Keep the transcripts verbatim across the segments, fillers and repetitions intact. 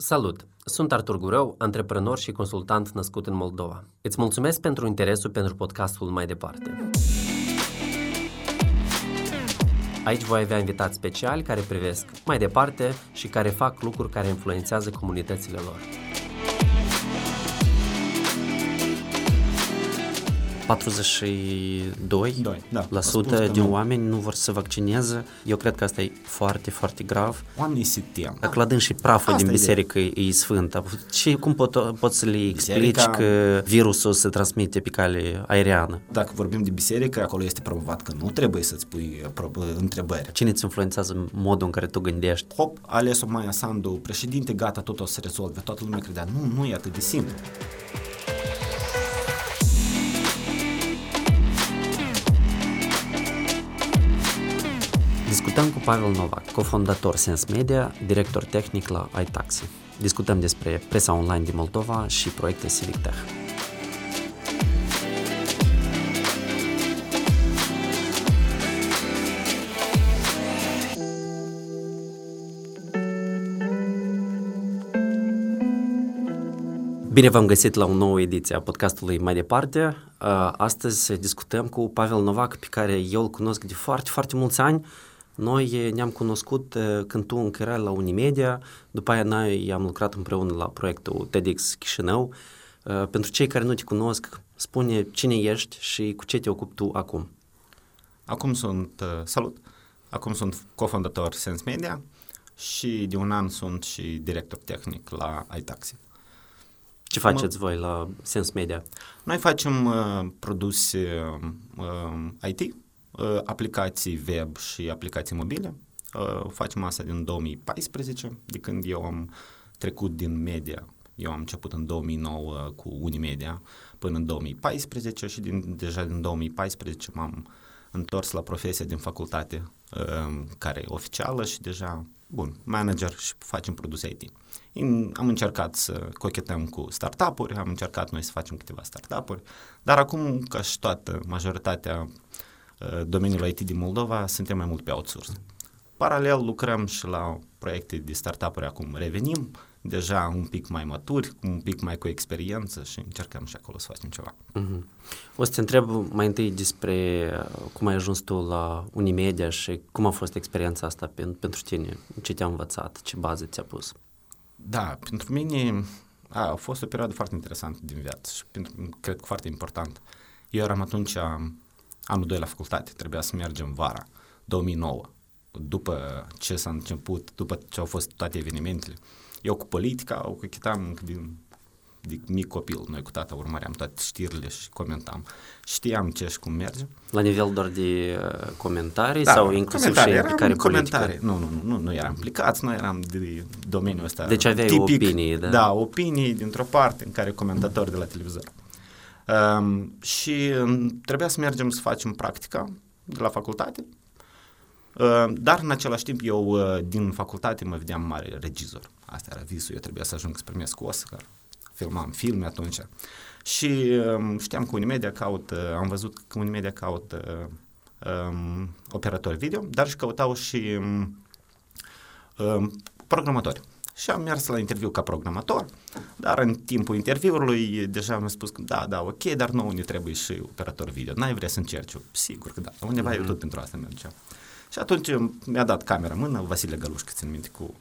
Salut! Sunt Artur Gureu, antreprenor și consultant născut în Moldova. Îți mulțumesc pentru interesul pentru podcastul Mai Departe. Aici voi avea invitați speciali care privesc mai departe și care fac lucruri care influențează comunitățile lor. patruzeci și doi la sută din oameni nu vor să vaccineze. Eu cred că asta e foarte, foarte grav. Oamenii se tem. Că la dâns și praful din biserică e, e sfânt. Ce, cum pot, pot să le explici biserica... că virusul se transmite pe cale aeriană? Dacă vorbim de biserică, acolo este promovat că nu trebuie să-ți pui întrebări. Cine îți influențează modul în care tu gândești? Hop, a ales-o Maia Sandu, președinte, gata, tot o să rezolve. Toată lumea credea, nu, nu e atât de simplu. Discutăm cu Pavel Novak, cofondator Sense Media, director tehnic la iTaxi. Discutăm despre presa online din Moldova și proiecte civic tech. Bine v-am găsit la o nouă ediție a podcastului Mai Departe. Astăzi discutăm cu Pavel Novak, pe care eu îl cunosc de foarte, foarte mulți ani. Noi ne-am cunoscut când tu încă erai la Unimedia, după aia noi am lucrat împreună la proiectul TEDx Chișinău. Pentru cei care nu te cunosc, spune cine ești și cu ce te ocupi tu acum. Acum sunt, salut, acum sunt cofondator Sense Media și de un an sunt și director tehnic la iTaxi. Ce faceți voi la Sense Media? Noi facem uh, produse uh, I T, uh, aplicații web și aplicații mobile. Uh, facem asta din două mii paisprezece, de când eu am trecut din media. Eu am început în două mii nouă cu Unimedia până în două mii paisprezece și din, deja din două mii paisprezece m-am întors la profesia din facultate, uh, care e oficială și deja... Bun, manager și facem produse I T. In, am încercat să cochetăm cu startup-uri, am încercat noi să facem câteva startup-uri, dar acum, ca și toată majoritatea uh, domeniului I T din Moldova, suntem mai mult pe outsource. Paralel lucrăm și la proiecte de startup-uri, acum revenim, deja un pic mai maturi, un pic mai cu experiență și încercăm și acolo să facem ceva. Mm-hmm. O să te întreb mai întâi despre cum ai ajuns tu la Unimedia și cum a fost experiența asta pentru tine, ce te-a învățat, ce baze ți-a pus. Da, pentru mine a, a fost o perioadă foarte interesantă din viață și pentru, cred că foarte important. Eu eram atunci anul doi la facultate, trebuia să mergem vara, două mii nouă, după ce s-a început, după ce au fost toate evenimentele. Eu cu politica o cochetam din, din mic copil. Noi cu tata urmăream toate știrile și comentam. Știam ce și cum merge. La nivel doar de comentarii, da, sau inclusiv și implicare politică? Nu, nu, nu, nu eram implicați, noi eram de domeniul ăsta. Deci aveai tipic, opinii. Da? da, opinii dintr-o parte în care comentatori de la televizor. Um, și trebuia să mergem să facem practica de la facultate, uh, dar în același timp eu uh, din facultate mă vedeam mare regizor. Asta era visul, eu trebuia să ajung să primesc Oscar, filmam filme atunci. Și um, știam că Unimedia caut, uh, am văzut că Unimedia caut uh, um, operatori video, dar și căutau și um, um, programatori. Și am mers la interviu ca programator, dar în timpul interviului deja mi-a spus că da, da, ok, dar nouă ne trebuie și operator video. N-ai vrea să încerci? Sigur că da, undeva mm-hmm. eu tot pentru asta mergeam. Și atunci mi-a dat camera în mână, Vasile Găluș, că țin minte cu...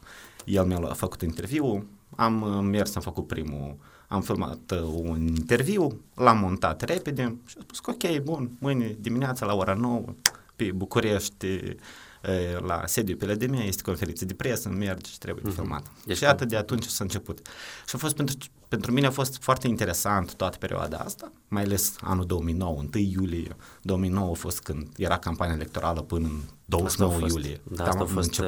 El mi-a făcut interviu, am mers, am făcut primul, am filmat un interviu, l-am montat repede și am spus că ok, bun, mâine dimineața la ora nouă pe București, la sediul P L D M, este conferință de presă, mergi și trebuie mm-hmm. filmat. Deci, și atât de atunci s-a început. Și a fost pentru, pentru mine a fost foarte interesant toată perioada asta, mai ales anul două mii nouă, întâi iulie două mii nouă a fost când era campania electorală până în douăzeci și nouă iulie. Da, asta a fost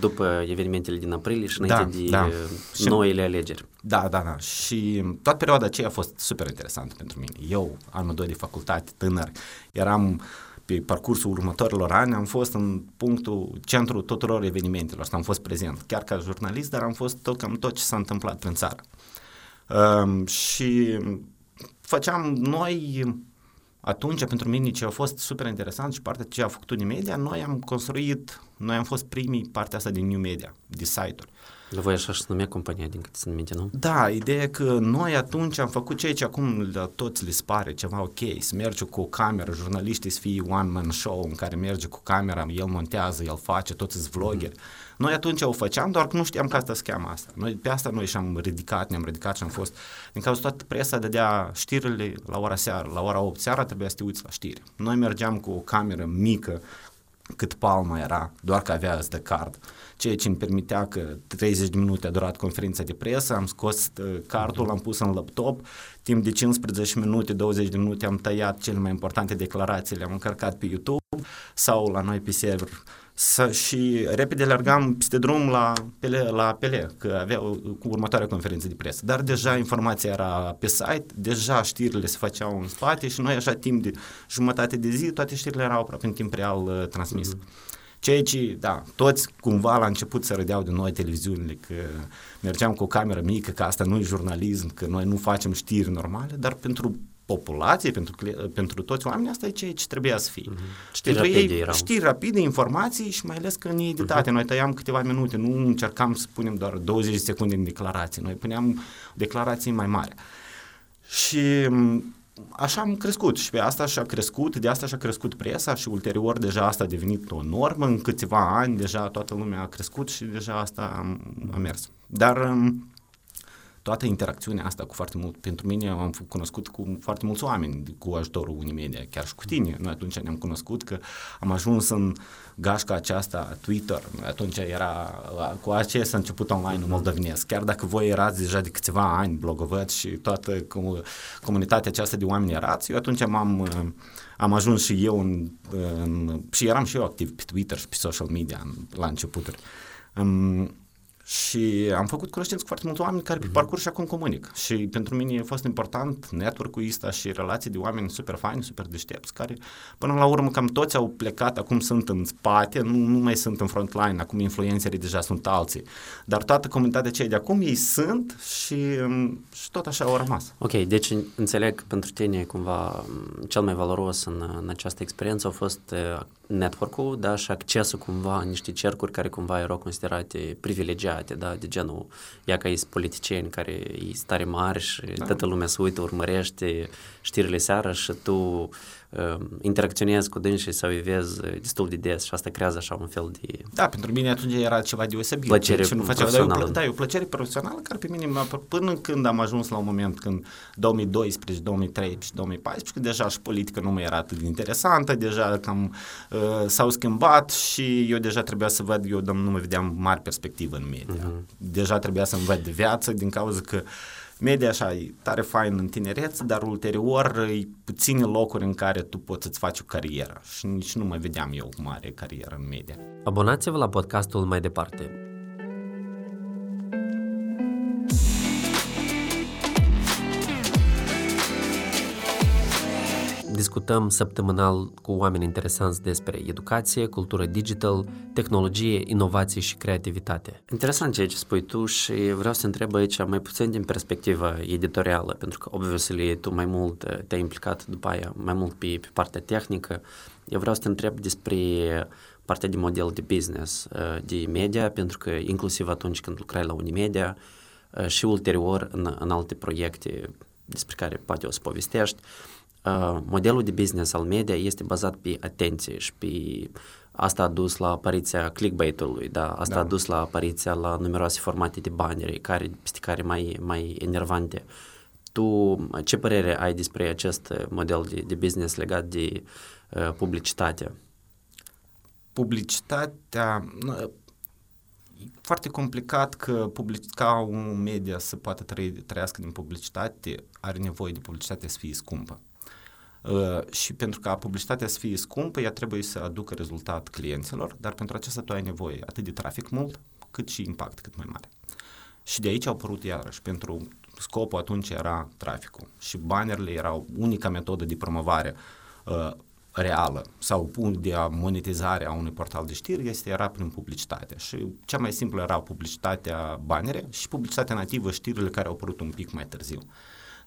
după evenimentele din aprilie și înainte da, de da. noile alegeri. Da, da, da. Și toată perioada aceea a fost super interesantă pentru mine. Eu, anul doi de facultate, tânăr, eram... Pe parcursul următorilor ani am fost în punctul, centrul tuturor evenimentelor și am fost prezent, chiar ca jurnalist, dar am fost tot, cam tot ce s-a întâmplat prin țară. Um, și făceam noi Atunci, pentru mine, ce a fost super interesant și partea ce a făcut Unimedia, noi am construit, noi am fost primii partea asta din Unimedia, de site-uri. La voi așa și numea compania, din câte se numește, nu? Da, ideea că noi atunci am făcut ceea ce acum la toți le pare ceva ok, să mergi cu o cameră, jurnaliștii să fie one-man show în care merge cu camera, el montează, el face, toți sunt vloggeri. Mm-hmm. Noi atunci o făceam, doar că nu știam că asta se cheamă asta. Noi, pe asta noi și-am ridicat, ne-am ridicat și am fost, din cauza toată presa dădea știrile la ora seară, la ora opt seara trebuia să te uiți la știri. Noi mergeam cu o cameră mică, cât palma era, doar că avea ăsta card, ceea ce îmi permitea că treizeci de minute a durat conferința de presă, am scos cardul, l-am pus în laptop, timp de cincisprezece minute, douăzeci de minute am tăiat cele mai importante declarații, le-am încărcat pe YouTube sau la noi pe server și repede alergam peste drum la P L, la P L, că avea următoarea conferință de presă, dar deja informația era pe site, deja știrile se făceau în spate și noi așa timp de jumătate de zi toate știrile erau aproape în timp real uh, transmise. Mm-hmm. Ceea ce, da, toți cumva la început se râdeau de noi televiziunile, că mergeam cu o cameră mică, că asta nu e jurnalism, că noi nu facem știri normale, dar pentru populație, pentru, pentru toți oamenii, asta e ceea ce trebuia să fie. Uh-huh. Știri pentru rapide ei, erau. Știri rapide, informații și mai ales că în editate. Uh-huh. Noi tăiam câteva minute, nu încercam să punem doar douăzeci de secunde în declarații, noi puneam declarații mai mari. Și așa am crescut și pe asta și-a crescut, de asta și-a crescut presa și ulterior deja asta a devenit o normă, în câțiva ani deja toată lumea a crescut și deja asta a mers. Dar toată interacțiunea asta cu foarte mult, pentru mine am cunoscut cu foarte mulți oameni cu ajutorul Unimedia, chiar și cu tine. Noi atunci ne-am cunoscut că am ajuns în gașca aceasta Twitter, atunci era, cu aceea s-a început online-ul moldovenesc, chiar dacă voi erați deja de câțiva ani blogovăți și toată comunitatea aceasta de oameni erați, eu atunci m-am... Am ajuns și eu în, în, și eram și eu activ pe Twitter și pe social media la începuturi. Um, Și am făcut cunoștință cu foarte mulți oameni care pe parcurs și acum comunic. Și pentru mine a fost important network-ul ăsta și relații de oameni super faini, super deștepți, care până la urmă cam toți au plecat, acum sunt în spate, nu, nu mai sunt în frontline, acum influencerii deja sunt alții. Dar toată comunitatea cei de acum, ei sunt și, și tot așa au rămas. Ok, deci înțeleg că pentru tine cumva cel mai valoros în, în această experiență a fost network-ul, da, și accesul cumva în niște cercuri care cumva erau considerate privilegiate, da, de genul, ia că ești politicieni care e tare mari și da, toată lumea se uită, urmărește știrile seara și tu uh, interacționezi cu dânsii sau îi vezi destul de des și asta creează așa un fel de... Da, pentru mine atunci era ceva deosebit. Plăcere și nu făceam, profesională. Dar eu, da, e o plăcere profesională care pe mine, până când am ajuns la un moment când două mii doisprezece, două mii treisprezece, două mii paisprezece, că deja și politică nu mai era atât de interesantă, deja cam... s-au schimbat și eu deja trebuia să văd, eu nu mă vedeam mari perspectivă în media. Uh-huh. Deja trebuia să-mi văd de viață din cauza că media așa e tare fain în tinereț, dar ulterior e puține locuri în care tu poți să-ți faci o carieră și nici nu mai vedeam eu o mare carieră în media. Abonați-vă la podcastul Mai Departe. Discutăm săptămânal cu oameni interesanți despre educație, cultură digital, tehnologie, inovații și creativitate. Interesant ceea ce spui tu și vreau să întreb aici mai puțin din perspectiva editorială, pentru că, obviously, tu mai mult te-ai implicat după aia, mai mult pe, pe partea tehnică. Eu vreau să te întreb despre partea de model de business, de media, pentru că inclusiv atunci când lucrai la Unimedia și ulterior în, în alte proiecte despre care poate o să povestești, Uh, modelul de business al media este bazat pe atenție și pe asta a dus la apariția clickbait-ului, da? Asta da. A dus la apariția la numeroase formate de bannere, care, peste care mai, mai enervante. Tu ce părere ai despre acest model de, de business legat de uh, publicitate? Publicitatea... E foarte complicat că public, ca un media să poată trăiască din publicitate, are nevoie de publicitate să fie scumpă. Uh, și pentru ca publicitatea să fie scumpă, ea trebuie să aducă rezultat clienților, dar pentru acesta tu ai nevoie atât de trafic mult, cât și impact cât mai mare. Și de aici au apărut iarăși, pentru scopul atunci era traficul și bannerele erau unica metodă de promovare uh, reală sau punct de monetizare a unui portal de știri este era prin publicitate și cea mai simplă era publicitatea bannere și publicitatea nativă, știrile care au apărut un pic mai târziu.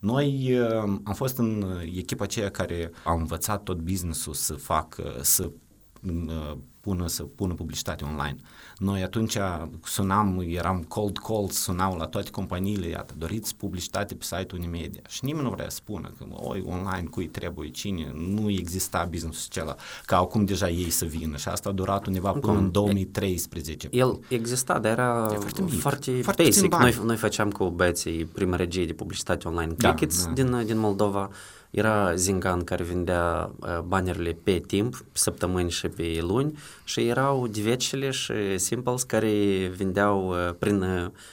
Noi am fost în echipa aceea care a învățat tot business-ul să facă, să pună, să pună publicitate online. Noi atunci sunam, eram cold calls, sunau la toate companiile, iată, doriți publicitate pe site-ul Unimedia. Și nimeni nu vrea să spună că, oi, online, cui trebuie, cine, nu exista business-ul acela, ca acum deja ei să vină. Și asta a durat undeva până în două mii treisprezece. El exista, dar era foarte, mic, foarte, foarte basic. Noi, noi făceam cu băieții prima regie de publicitate online. Da, Clickits da. Din, din Moldova. Era Zingan care vindea bannerele pe timp, săptămâni și pe luni, și erau Divecele și Simples care vindeau prin,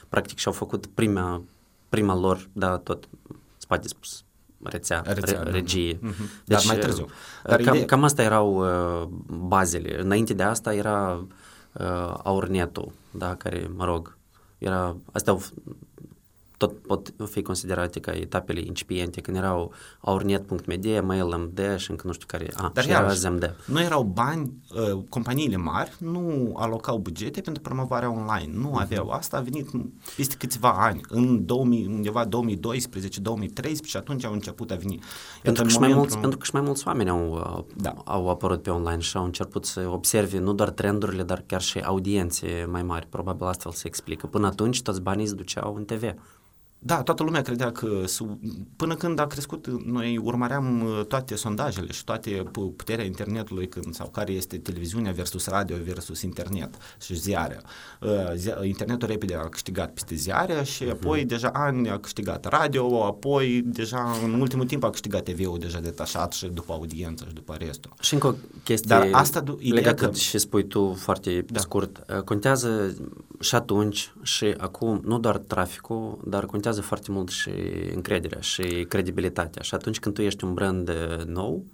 practic și-au făcut prima, prima lor, da, tot, spate spus, rețea, rețea re, regie. Uh-huh. Deci, dar mai târziu. Dar cam, ide- cam asta erau uh, bazele. Înainte de asta era uh, Aurnetul, da, care, mă rog, era, astea au... tot pot fi considerate ca etapele incipiente, când erau aurnet punct media, mail M D și încă nu știu care, a, dar și era Z M D. Nu erau bani, companiile mari nu alocau bugete pentru promovarea online, nu aveau asta, a venit peste câțiva ani, în două mii, undeva două mii doisprezece două mii treisprezece, și atunci au început a veni. Pentru că, și mai mulți, un... pentru că și mai mulți oameni au, da. au apărut pe online și au început să observe nu doar trendurile, dar chiar și audiențe mai mari, probabil astfel se explică. Până atunci toți banii se duceau în T V. Da, toată lumea credea că, până când a crescut, noi urmăream toate sondajele și toate puterea internetului, când, sau care este televiziunea versus radio versus internet și ziarea. Internetul repede a câștigat peste ziarea și apoi deja ani a câștigat radio, apoi deja în ultimul timp a câștigat T V-ul deja detașat și după audiență și după restul. Și încă o chestie Dar asta legată că... și spui tu foarte da. scurt, contează și atunci și acum nu doar traficul, dar contează foarte mult și încrederea și credibilitatea. Și atunci când tu ești un brand nou,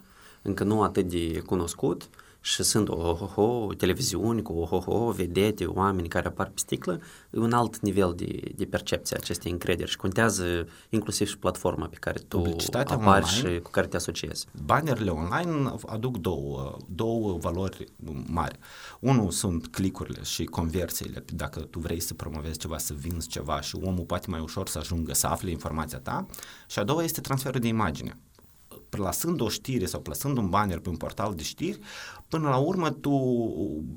încă nu atât de cunoscut, și sunt ohoho, televiziuni cu ohoho, vedete, oameni care apar pe sticlă, e un alt nivel de, de percepție acestei încrederi și contează inclusiv și platforma pe care tu apari online, și cu care te asociezi. Bannerele online aduc două, două valori mari. Unul sunt click-urile și conversiile. Dacă tu vrei să promovezi ceva, să vinzi ceva și omul poate mai ușor să ajungă să afle informația ta. Și a doua este transferul de imagine. Plasând o știre sau plasând un banner pe un portal de știri, până la urmă tu,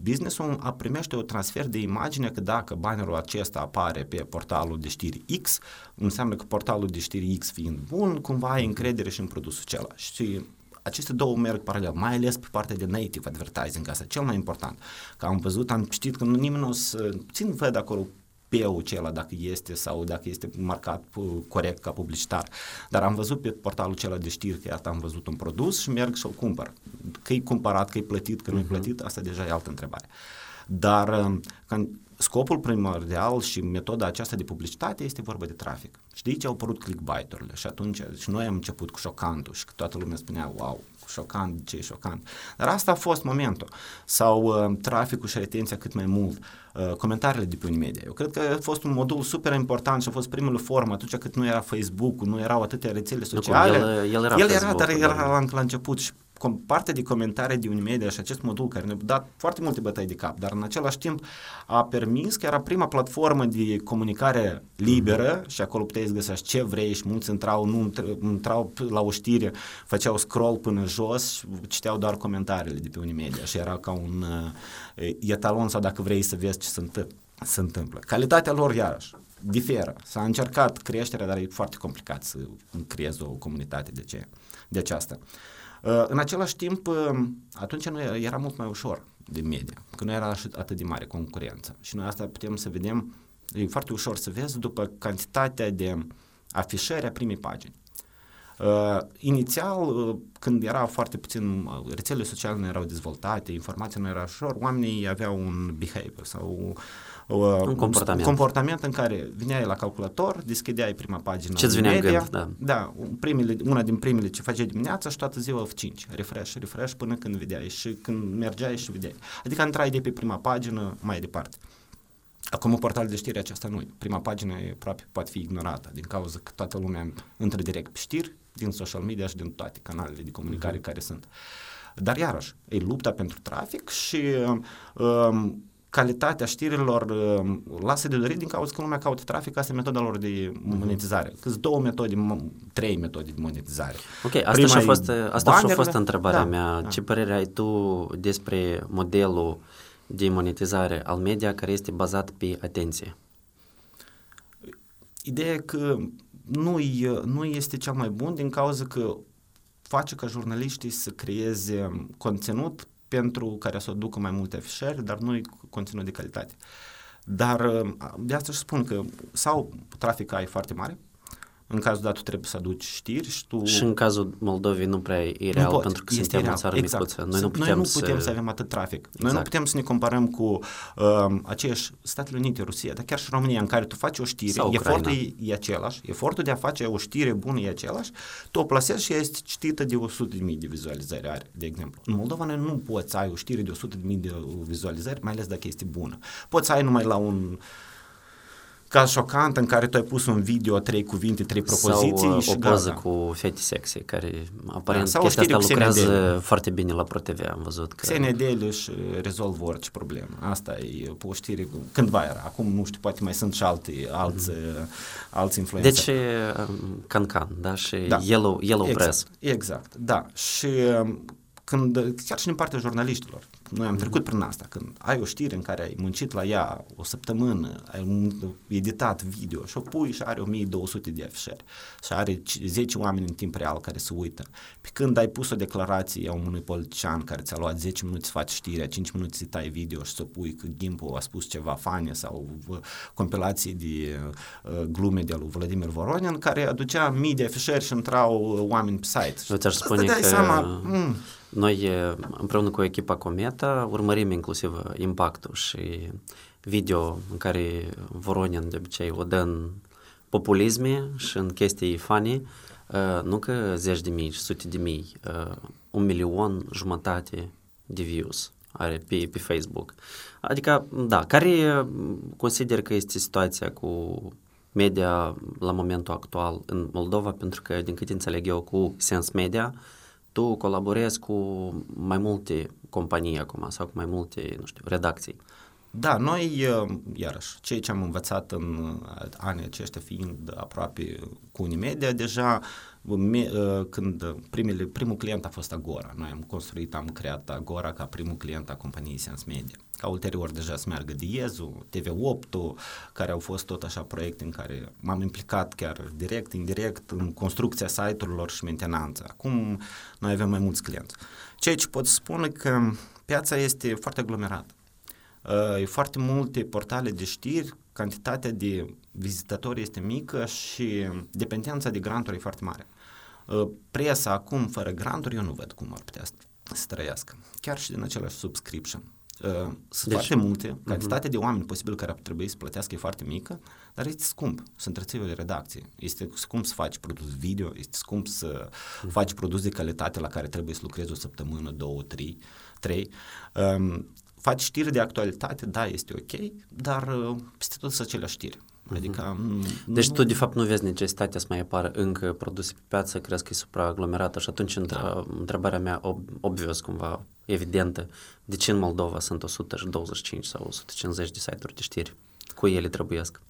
business-ul primește o transfer de imagine că dacă bannerul acesta apare pe portalul de știri X, înseamnă că portalul de știri X fiind bun, cumva ai încredere și în produsul acela. Și aceste două merg paralel, mai ales pe partea de native advertising, asta e cel mai important. Că am văzut, am știut că nimeni nu o să țin văd acolo P E-ul acela dacă este sau dacă este marcat corect ca publicitar. Dar am văzut pe portalul acela de știri că iată am văzut un produs și merg și-l cumpăr. Că-i cumpărat, că-i plătit, că nu-i plătit, asta deja e altă întrebare. Dar când scopul primordial și metoda aceasta de publicitate este vorba de trafic. Și de aici au apărut clickbait-urile și atunci și noi am început cu șocantul și toată lumea spunea wow, șocant, ce e șocant. Dar asta a fost momentul. Sau uh, traficul și retenția cât mai mult, uh, comentariile de pe Unimedia. Eu cred că a fost un modul super important și a fost primul formă atunci cât nu era Facebook, nu erau atâtea rețele sociale. Nu, el, el era, el era dar el era la, la început și partea de comentarii de Unimedia și acest modul care ne-a dat foarte multe bătăi de cap, dar în același timp a permis că era prima platformă de comunicare liberă și acolo puteai să găsești ce vrei și mulți intrau, nu intrau la o știre, făceau scroll până jos și citeau doar comentariile de pe Unimedia și era ca un uh, etalon sau dacă vrei să vezi ce se întâmplă. Se întâmplă. Calitatea lor iarăși diferă. S-a încercat creșterea, dar e foarte complicat să creezi o comunitate de, ce, de aceasta. În același timp, atunci nu era, era mult mai ușor de media, că nu era atât de mare concurență. Și noi asta putem să vedem, e foarte ușor să vezi după cantitatea de afișări a primei pagini. Uh, inițial, uh, când era foarte puțin, uh, rețelele sociale nu erau dezvoltate, informația nu era ușor, oamenii aveau un behavior sau uh, un comportament. comportament în care vineai la calculator, deschideai prima pagină. Ce-ți vinea în gând, da. Da, primele, una din primele ce făceai dimineața și toată ziua cinci, refresh, refresh până când vedeai și când mergeai și vedeai. Adică intrai de pe prima pagină mai departe. Acum portalul de știri acesta nu e. Prima pagină e aproape poate fi ignorată din cauza că toată lumea intră direct pe știri din social media și din toate canalele de comunicare care sunt. Dar iarăși, e lupta pentru trafic și um, calitatea știrilor lasă de dorit din cauza că lumea caută trafic, asta e metoda lor de monetizare. Câți două metode, trei metode de monetizare. Ok, asta Prima și-a fost, asta și-a fost întrebarea da, mea. Da. Ce părere ai tu despre modelul de monetizare al media care este bazat pe atenție? Ideea că nu, nu este cea mai bună din cauza că face ca jurnaliștii să creeze conținut pentru care să aducă mai multe afișări, dar nu e conținut de calitate. Dar de asta își spun că sau trafica e foarte mare, în cazul dat tu trebuie să aduci știri și tu... Și în cazul Moldovei nu prea e real, pot, pentru că suntem o țară exact. micuță. Noi, S- nu, putem noi nu putem să... să avem atât trafic. Exact. Noi nu putem să ne comparăm cu uh, aceeași Statele Unite, Rusia, dar chiar și România, în care tu faci o știre, sau efortul e, e același, efortul de a face o știre bună e același, tu o plasezi și ea este citită de o sută de mii de vizualizări are, de exemplu. În Moldova noi nu poți să ai o știre de o sută de mii de vizualizări, mai ales dacă este bună. Poți să ai numai la un... caz șocant în care tu ai pus un video, trei cuvinte, trei propoziții sau și o poză da, cu fete sexy care aparent da, chestia asta lucrează foarte bine la ProTV, am văzut că X N D L își rezolvă orice problemă. Asta e o știre, cândva era, acum nu știu, poate mai sunt și alte, alți, mm-hmm. alți influențări. Deci Cancan, da? Și da. Yellow, yellow exact, Press. Exact, da. Și când, chiar și din partea jurnaliștilor, noi am trecut prin asta, când ai o știre în care ai muncit la ea o săptămână, ai editat video și o pui și are o mie două sute de afișări și are zece oameni în timp real care se uită. Pe când ai pus o declarație a unui politician care ți-a luat zece minute să faci știrea, cinci minute să tai video și să pui că Gimpo a spus ceva fane sau compilații de uh, glume de lui Vladimir Voronin, care aducea mii de afișări și intrau oameni pe site. Eu ți-aș spune că... Seama, mm, noi împreună cu echipa Cometa urmărim inclusiv impactul și video în care Voronin de obicei o dă în populisme și în chestii funny, nu că zeci de mii și sute de mii, un milion jumătate de views are pe, pe Facebook. Adică, da, care consider că este situația cu media la momentul actual în Moldova, pentru că, din câte înțeleg eu, cu Sense Media tu colaborezi cu mai multe companii acum sau cu mai multe, nu știu, redacții. Da, noi, iarăși, ceea ce am învățat în anii aceștia fiind aproape cu Unimedia, deja când primele, primul client a fost Agora. Noi am construit, am creat Agora ca primul client a companiei Sense Media. Ca ulterior deja să meargă Diezul, T V opt-ul, care au fost tot așa proiecte în care m-am implicat chiar direct, indirect în construcția site-urilor și mentenanța. Acum noi avem mai mulți clienți. Ceea ce pot spune că piața este foarte aglomerată. E foarte multe portale de știri, cantitatea de vizitatori este mică și dependența de granturi e foarte mare. Presa acum fără granturi eu nu văd cum ar putea să trăiască. Chiar și din același subscription. Sunt deci, foarte multe, cantitatea uh-huh. de oameni posibil care ar trebui să plătească e foarte mică, dar este scump să întreții o redacție, este scump să faci produs video, este scump să uh-huh. faci produs de calitate la care trebuie să lucrezi o săptămână, două, trei, trei. Um, faci știri de actualitate, da, este ok, dar este tot să aceleași știri. Adică, mm-hmm. Deci tu de fapt nu vezi necesitatea să mai apară încă produse pe piață, crezi că e supraaglomerată și atunci da. Întrebarea mea obvious cumva, evidentă, de ce în Moldova sunt o sută douăzeci și cinci sau o sută cincizeci de site-uri de știri? Cu ele trebuiesc?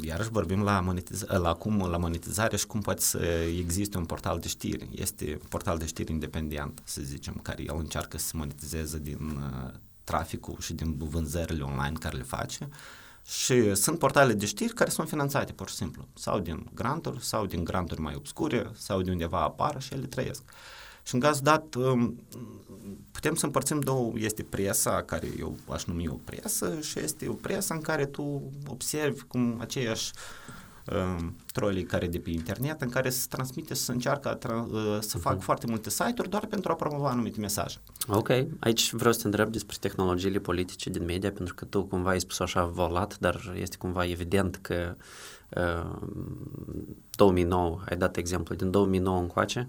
Iarăși vorbim la, monetiza- la, cum, la monetizare și cum poate să existe un portal de știri. Este un portal de știri independent, să zicem, care el încearcă să se monetizeze din uh, traficul și din vânzările online care le face. Și sunt portale de știri care sunt finanțate, pur și simplu, sau din granturi, sau din granturi mai obscure, sau de undeva apar și ele trăiesc. Și în cazul dat, putem să împărțim două, este presa, care eu aș numi o presă, și este o presă în care tu observi cum aceiași uh, trolii care de pe internet, în care se transmite și se încearcă tra- uh, să fac uh-huh. foarte multe site-uri doar pentru a promova anumite mesaje. Ok, aici vreau să te întreb despre tehnologiile politice din media, pentru că tu cumva ai spus așa volat, dar este cumva evident că uh, două mii nouă, ai dat exemplu, din două mii nouă încoace,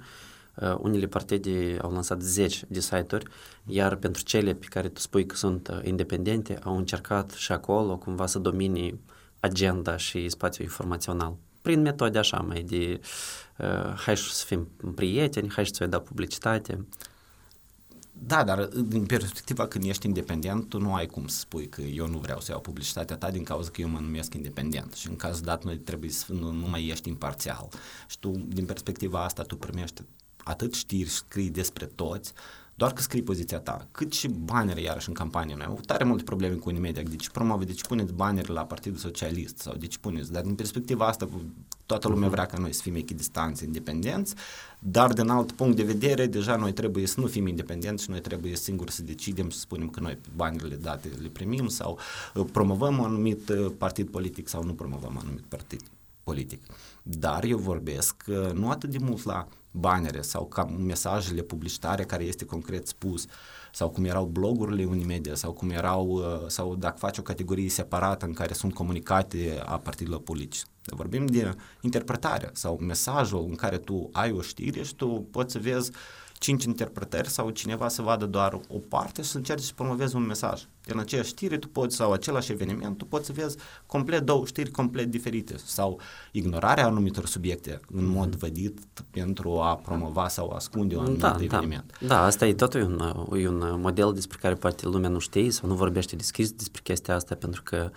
Uh, unele partide au lansat zece de site-uri, iar pentru cele pe care tu spui că sunt uh, independente, au încercat și acolo cumva să domine agenda și spațiul informațional. Prin metode așa mai de uh, hai să fim prieteni, hai să-ți o da publicitate. Da, dar din perspectiva când ești independent, tu nu ai cum să spui că eu nu vreau să iau publicitatea ta din cauza că eu mă numesc independent și în cazul dat noi trebuie să nu, nu mai ești imparțial. Și tu, din perspectiva asta, tu primești atât știri, scrii despre toți, doar că scrii poziția ta, cât și bannere iarăși în campanie. Noi am avut tare multe probleme cu Unimedia, deci promovă, deci puneți bannere la Partidul Socialist sau deci puneți, dar din perspectiva asta toată lumea vrea ca noi să fim echidistanți, independenți, dar din alt punct de vedere deja noi trebuie să nu fim independenți și noi trebuie singuri să decidem și să spunem că noi banerele date le primim sau promovăm anumit partid politic sau nu promovăm anumit partid politic. Dar eu vorbesc nu atât de mult la banere sau ca mesajele publicitare care este concret spus sau cum erau blogurile Unimedia sau cum erau sau dacă faci o categorie separată în care sunt comunicate a partidelor politice. Vorbim de interpretare sau mesajul în care tu ai o știre și tu poți să vezi cinci interpretări sau cineva să vadă doar o parte și să încerci să promovezi un mesaj. În aceeași știre tu poți sau același eveniment tu poți să vezi complet două știri complet diferite sau ignorarea anumitor subiecte în mod vădit pentru a promova sau ascunde un anumit da, eveniment. Da. da, asta e tot un, un model despre care poate lumea nu știe sau nu vorbește deschis despre chestia asta pentru că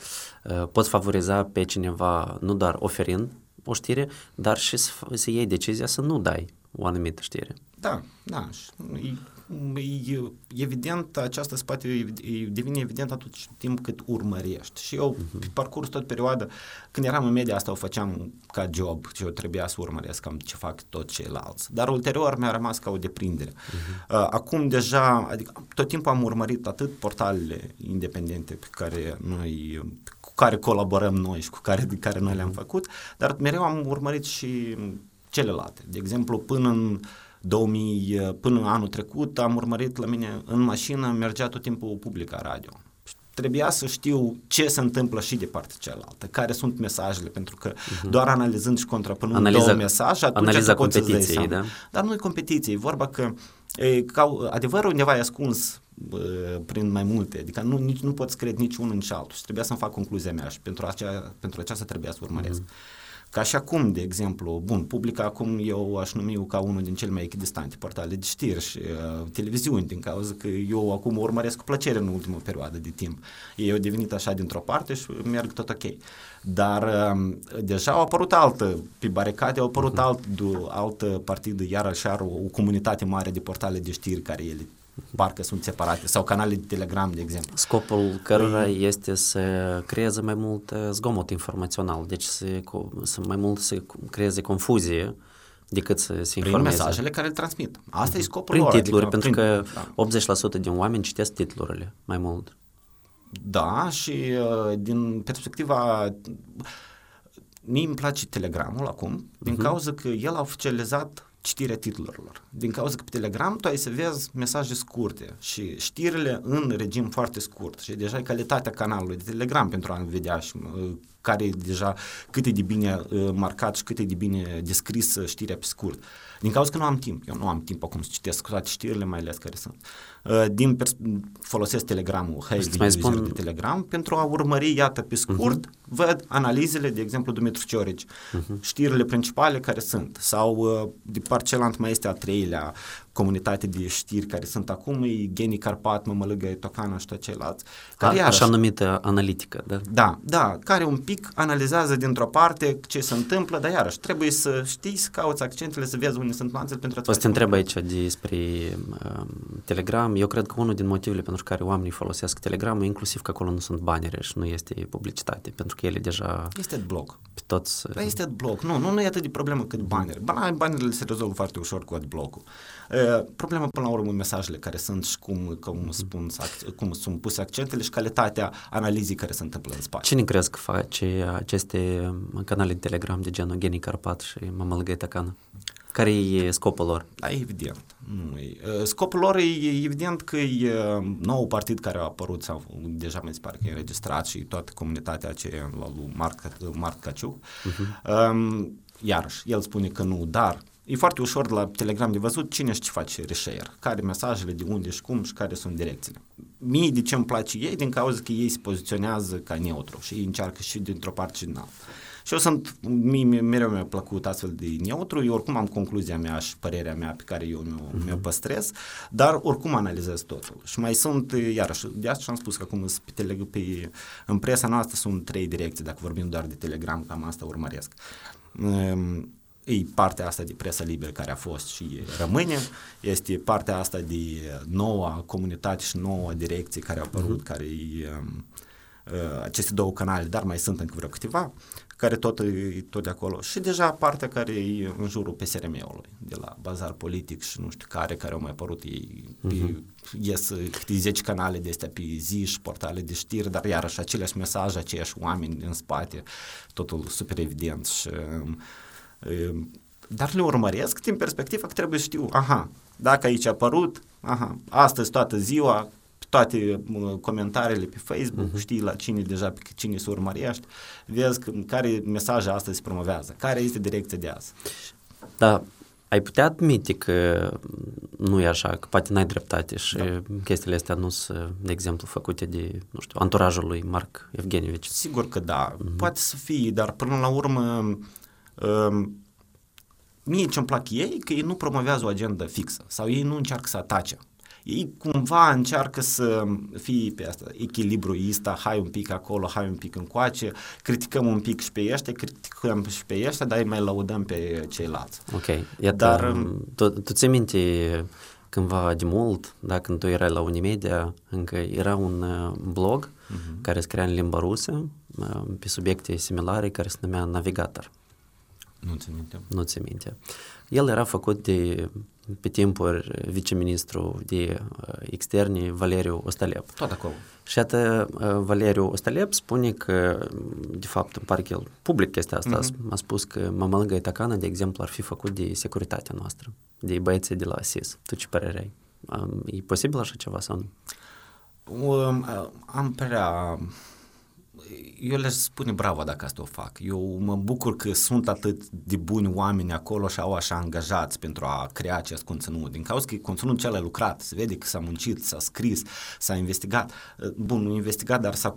uh, poți favoriza pe cineva nu doar oferind o știre, dar și să, să iei decizia să nu dai o anumită știre. Da, da, e, e, evident, aceasta se poate devine evident atunci timp cât urmărești și eu uh-huh. pe parcurs tot perioada, când eram în media asta o făceam ca job și eu trebuia să urmăresc cam ce fac tot ceilalți, dar ulterior mi-a rămas ca o deprindere. Uh-huh. Acum deja, adică tot timpul am urmărit atât portalele independente pe care noi, cu care colaborăm noi și cu care, de care noi le-am făcut, dar mereu am urmărit și celelalte, de exemplu până în două mii, până anul trecut am urmărit la mine în mașină, mergea tot timpul Publica Radio. Trebuia să știu ce se întâmplă și de partea cealaltă, care sunt mesajele, pentru că uh-huh. doar analizând și contrapunând analiza, două mesaje, atunci tu poți să-ți dai seama. Da? Dar nu e competiție, e vorba că e, ca, adevărul undeva e ascuns prin mai multe, adică nu, nici, nu poți crede nici unul în și altul și trebuia să-mi fac concluzia mea și pentru, acea, pentru aceasta trebuia să urmăresc. Uh-huh. Ca și acum, de exemplu, bun, Publica acum eu aș numi ca unul din cele mai echidistante portale de știri și uh, televiziuni, din cauza că eu acum urmăresc cu plăcere în ultima perioadă de timp. Ei au devenit așa dintr-o parte și merg tot ok. Dar uh, deja au apărut altă, pe baricade au apărut alt, altă partidă, iarăși are o, o comunitate mare de portale de știri care ele parcă sunt separate sau canale de Telegram, de exemplu. Scopul cărora este să creeze mai mult zgomot informațional, deci să, să mai mult să creeze confuzie decât să se informeze. Prin mesajele care le transmit. Asta uh-huh. e scopul prin lor. Titluri, adică, pentru prin titluri, pentru că optzeci la sută din oameni citesc titlurile mai mult. Da, și din perspectiva... Mie îmi place Telegramul acum, din uh-huh. cauza că el a oficializat citirea titlurilor. Din cauza că pe Telegram tu ai să vezi mesaje scurte și știrile în regim foarte scurt și deja e calitatea canalului de Telegram pentru a vedea și, uh, care e deja cât e de bine uh, marcat și cât e de bine descris știrea pe scurt. Din cauza că nu am timp. Eu nu am timp acum să citesc toate știrile, mai ales care sunt. Uh, din pers- folosesc Telegramul, hai spun... de Telegram pentru a urmări, iată, pe scurt, uh-huh. văd analizele, de exemplu, Dumitru Ciorici, uh-huh. știrile principale care sunt sau uh, de parcelant mai este a treilea comunitate de știri care sunt acum, e Genii Carpat, Mămăligă, Tocana și tot ceilalți. Care a, așa numită analitică, da? Da, da, care un pic analizează dintr-o parte ce se întâmplă, dar iarăși trebuie să știi, să cauți accentele, să vezi unde sunt nuanțele pentru a-ți face. O să te întreb aici despre um, Telegram. Eu cred că unul din motivele pentru care oamenii folosesc Telegram, inclusiv că acolo nu sunt banere și nu este publicitate, pentru că ele deja... Este adblock. Toți... Da, este adblock. Nu, nu, nu e atât de problemă cât banere. Banerele se rezolvă foarte ușor cu adblock-ul. Problema până la urmă mesajele care sunt și cum, cum, spun, cum sunt puse accentele și calitatea analizii care se întâmplă în spate. Cine crezi că face aceste canale de Telegram de genul Genii Carpat și Mămăligă Tăcană? Care e scopul lor? Da, evident. Nu e. Scopul lor e evident că e nou partid care a apărut sau deja mi se pare că e înregistrat și toată comunitatea aceea la lui Marc, Marc Caciuc. Uh-huh. Iarăși, el spune că nu, dar e foarte ușor la Telegram de văzut cine și ce face reshare, care mesajele, de unde și cum și care sunt direcțiile. Mie de ce îmi place ei? Din cauza că ei se poziționează ca neutru și ei încearcă și dintr-o parte și din altă. Și eu sunt, mie, mereu mi-a plăcut astfel de neutru, eu oricum am concluzia mea și părerea mea pe care eu mi-o păstrez, dar oricum analizez totul. Și mai sunt, iarăși, de asta am spus că acum pe, pe, în presa noastră sunt trei direcții, dacă vorbim doar de Telegram, cam asta urmăresc. Um, E partea asta de presă liberă care a fost și rămâne, este partea asta de noua comunitate și noua direcție care au apărut, uh-huh. care e, uh, aceste două canale, dar mai sunt încă vreo câteva, care tot e tot de acolo. Și deja partea care e în jurul P S R M-ului, de la Bazar Politic și nu știu care, care au mai apărut ei, pe, uh-huh. ies câte zece canale de astea pe zi și portale de știri, dar iarăși aceleași mesaje, aceiași oameni în spate, totul super evident și... Dar le urmăresc din perspectiva că trebuie să știu, aha, dacă aici a apărut, aha, astăzi toată ziua, toate comentariile pe Facebook, uh-huh. știi la cine deja, pe cine se urmărești, vezi care mesaje astăzi se promovează, care este direcția de azi. Da, ai putea admite că nu e așa, că poate n-ai dreptate și da. Chestiile astea nu sunt, de exemplu, făcute de, nu știu, anturajul lui Marc Evgenievici? Sigur că da, uh-huh. poate să fie, dar până la urmă... Um, mie ce-mi plac ei că ei nu promovează o agendă fixă sau ei nu încearcă să atace, ei cumva încearcă să fie pe asta, echilibruista, hai un pic acolo, hai un pic încoace, criticăm un pic și pe ăștia, criticăm și pe ăștia, dar îi mai laudăm pe ceilalți. Ok, iată, dar, tu, tu ții minte cândva de mult, da, când tu erai la Unimedia, încă era un blog uh-huh. care scria în limba rusă pe subiecte similare care se numea Navigator. Nu ți minte. Nu ți minte. El era făcut de, pe timpuri, viceministru de externe, Valeriu Ostalev. Tot acolo. Și atât Valeriu Ostalev spune că, de fapt, îmi pare că el public chestia asta, mm-hmm. a spus că Mămăligă Itacana, de exemplu, ar fi făcut de securitatea noastră, de băieții de la S I S. Tu ce părere ai? E posibil așa ceva sau nu? Um, am prea... Eu le-aș spune bravo dacă asta o fac. Eu mă bucur că sunt atât de buni oameni acolo și au așa angajați pentru a crea acest conținut. Din cauza că conținutul cel a lucrat, se vede că s-a muncit, s-a scris, s-a investigat. Bun, nu investigat, dar s-a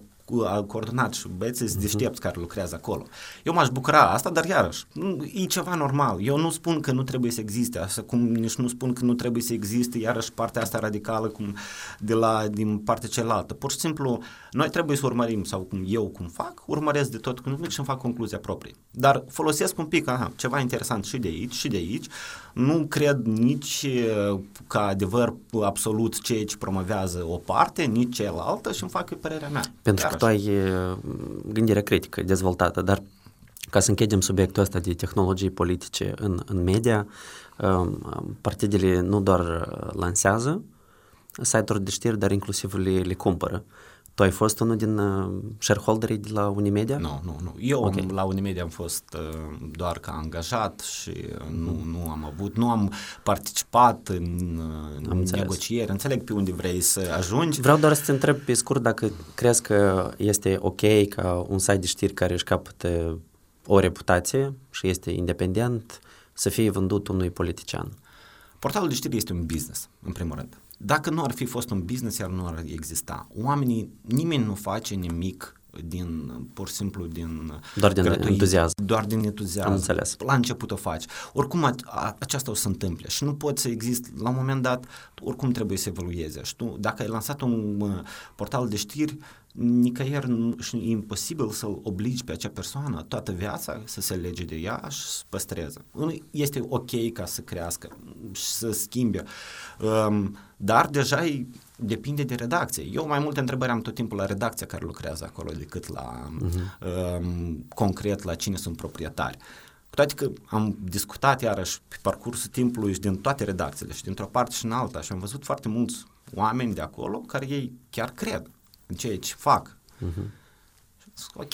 coordonat și băieții sunt deștepți care lucrează acolo. Eu m-aș bucura asta, dar iarăși, e ceva normal. Eu nu spun că nu trebuie să existe, așa cum nici nu spun că nu trebuie să existe iarăși partea asta radicală cum de la, din partea cealaltă. Pur și simplu, noi trebuie să urmărim, sau cum eu cum fac, urmăresc de tot cum și îmi fac concluzia proprie. Dar folosesc un pic, aha, ceva interesant și de aici și de aici. Nu cred nici ca adevăr absolut ceea ce promovează o parte, nici cealaltă și îmi fac părerea mea. Pentru că tu ai gândire critică dezvoltată, dar ca să închidem subiectul ăsta de tehnologii politice în, în media, partidele nu doar lansează site-uri de știri, dar inclusiv le, le cumpără. Tu ai fost unul din uh, shareholderii de la Unimedia? Nu, nu, nu. Eu okay. la Unimedia am fost uh, doar ca angajat și uh, nu, nu am avut, nu am participat în, uh, în negocieri. Înțeleg pe unde vrei să ajungi. Vreau doar să te întreb pe scurt dacă crezi că este ok ca un site de știri care își capătă o reputație și este independent să fie vândut unui politician. Portalul de știri este un business, în primul rând. Dacă nu ar fi fost un business, iar nu ar exista. Oamenii, nimeni nu face nimic din, pur și simplu, din... Doar din gratuit, entuziasm. Doar din entuziasm. Am înțeles. La început o faci. Oricum a, a, aceasta o să întâmple și nu poți să existe, la un moment dat, oricum trebuie să evolueze. Și tu, dacă ai lansat un uh, portal de știri, nicăieri nu, și e imposibil să-l obligi pe acea persoană toată viața să se lege de ea și să păstreze. Este ok ca să crească și să schimbe, um, dar deja e, depinde de redacție. Eu mai multe întrebări am tot timpul la redacția care lucrează acolo decât la uh-huh. um, concret la cine sunt proprietari. Cu toate că am discutat iarăși pe parcursul timpului și din toate redacțiile și dintr-o parte și în alta și am văzut foarte mulți oameni de acolo care ei chiar cred în ceea ce fac. Uh-huh. Ok,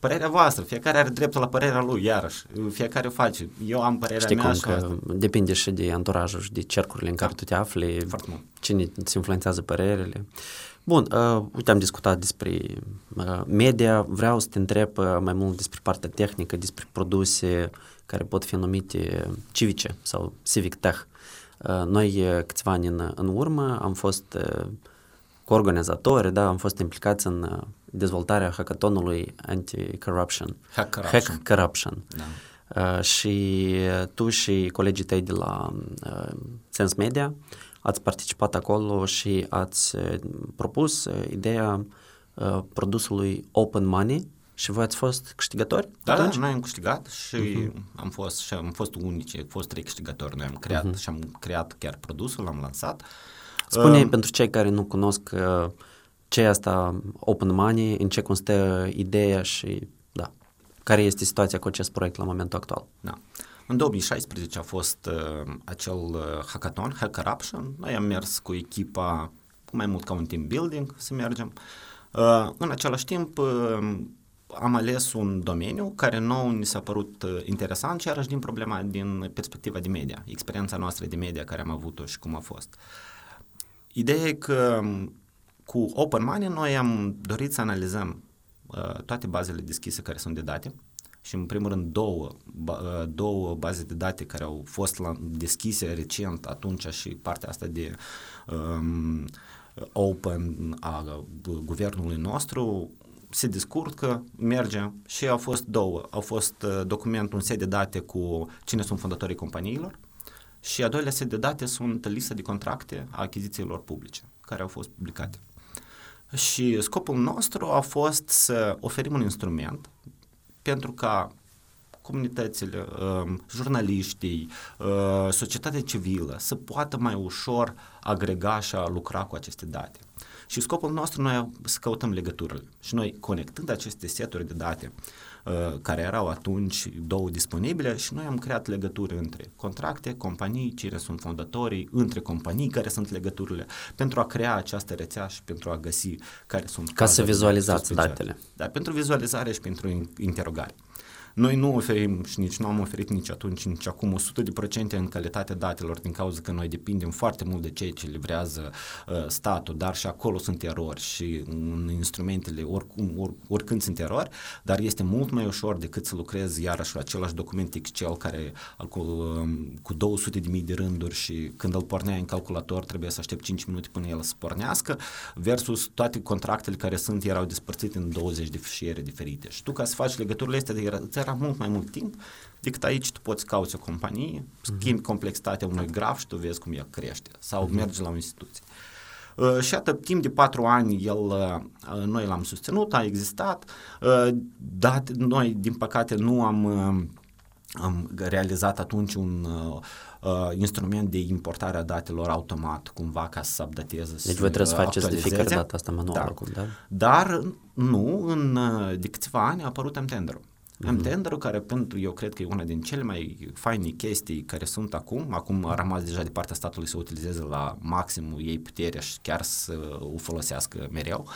părerea voastră, fiecare are dreptul la părerea lui, iarăși, fiecare o face. Eu am părerea Știi mea și asta. Depinde și de anturajul și de cercurile în da. care tu te afli, cine îți influențează părerile. Bun, uh, uite, am discutat despre uh, media, vreau să te întreb uh, mai mult despre partea tehnică, despre produse care pot fi numite civice sau civic tech. Uh, noi uh, câțiva ani în, în urmă am fost... Uh, coorganizatori, da, am fost implicați în dezvoltarea hackathonului anti-corruption. Hack corruption. Hack corruption. Da. Uh, și tu și colegii tăi de la uh, Sense Media ați participat acolo și ați uh, propus uh, ideea uh, produsului Open Money și voi ați fost câștigători? Da, da, noi am câștigat și uh-huh. am fost și am fost unici, am fost trei câștigători. Noi am creat uh-huh. și am creat chiar produsul, l-am lansat. Spune-i uh, pentru cei care nu cunosc uh, ce e asta Open Money, în ce constă ideea și da, care este situația cu acest proiect la momentul actual. Da. În două mii șaisprezece a fost uh, acel uh, hackathon, Hack corruption. Noi am mers cu echipa cu mai mult ca un team building să mergem. Uh, în același timp uh, am ales un domeniu care nou ni s-a părut uh, interesant și iarăși din problema, din perspectiva de media, experiența noastră de media care am avut-o și cum a fost. Ideea e că cu Open Money noi am dorit să analizăm uh, toate bazele deschise care sunt de date și în primul rând două, ba, două baze de date care au fost la, deschise recent atunci și partea asta de um, open a guvernului nostru se descurcă, merge și au fost două, au fost uh, document, un set de date cu cine sunt fondatorii companiilor și a doilea set de date sunt lista de contracte a achizițiilor publice care au fost publicate. Și scopul nostru a fost să oferim un instrument pentru ca comunitățile, jurnaliștii, societatea civilă să poată mai ușor agrega și a lucra cu aceste date. Și scopul nostru noi să căutăm legăturile și noi conectând aceste seturi de date care erau atunci două disponibile și noi am creat legături între contracte, companii, cine sunt fondatorii, între companii care sunt legăturile pentru a crea această rețea și pentru a găsi care sunt. Ca să vizualizați datele. Da, pentru vizualizare și pentru interogare. Noi nu oferim și nici nu am oferit nici atunci, nici acum o sută la sută în calitatea datelor din cauza că noi depindem foarte mult de ceea ce livrează uh, statul, dar și acolo sunt erori și în instrumentele oricum, or, oricând sunt erori, dar este mult mai ușor decât să lucrezi iarăși la același document Excel care cu, cu două sute de mii de rânduri și când îl porneai în calculator trebuie să aștept cinci minute până el să pornească versus toate contractele care sunt erau despărțite în douăzeci de fișiere diferite și tu ca să faci legăturile astea de era, era mult mai mult timp decât aici tu poți cauți o companie, schimbi complexitatea unui graf și tu vezi cum ea crește sau uh-huh. mergi la o instituție. Uh, și atât timp de patru ani el, uh, noi l-am susținut, a existat, uh, dar noi din păcate nu am, uh, am realizat atunci un uh, Uh, instrument de importare a datelor automat, cumva ca să se updateze. Deci voi trebuie să faceți de fiecare dată asta manual acum, da? Dar nu, în, de câțiva ani a apărut M-Tenderul. Mm-hmm. M-Tenderul care pentru eu cred că e una din cele mai faine chestii care sunt acum, acum a rămas deja de partea statului să utilizeze la maximul ei putere și chiar să o folosească mereu,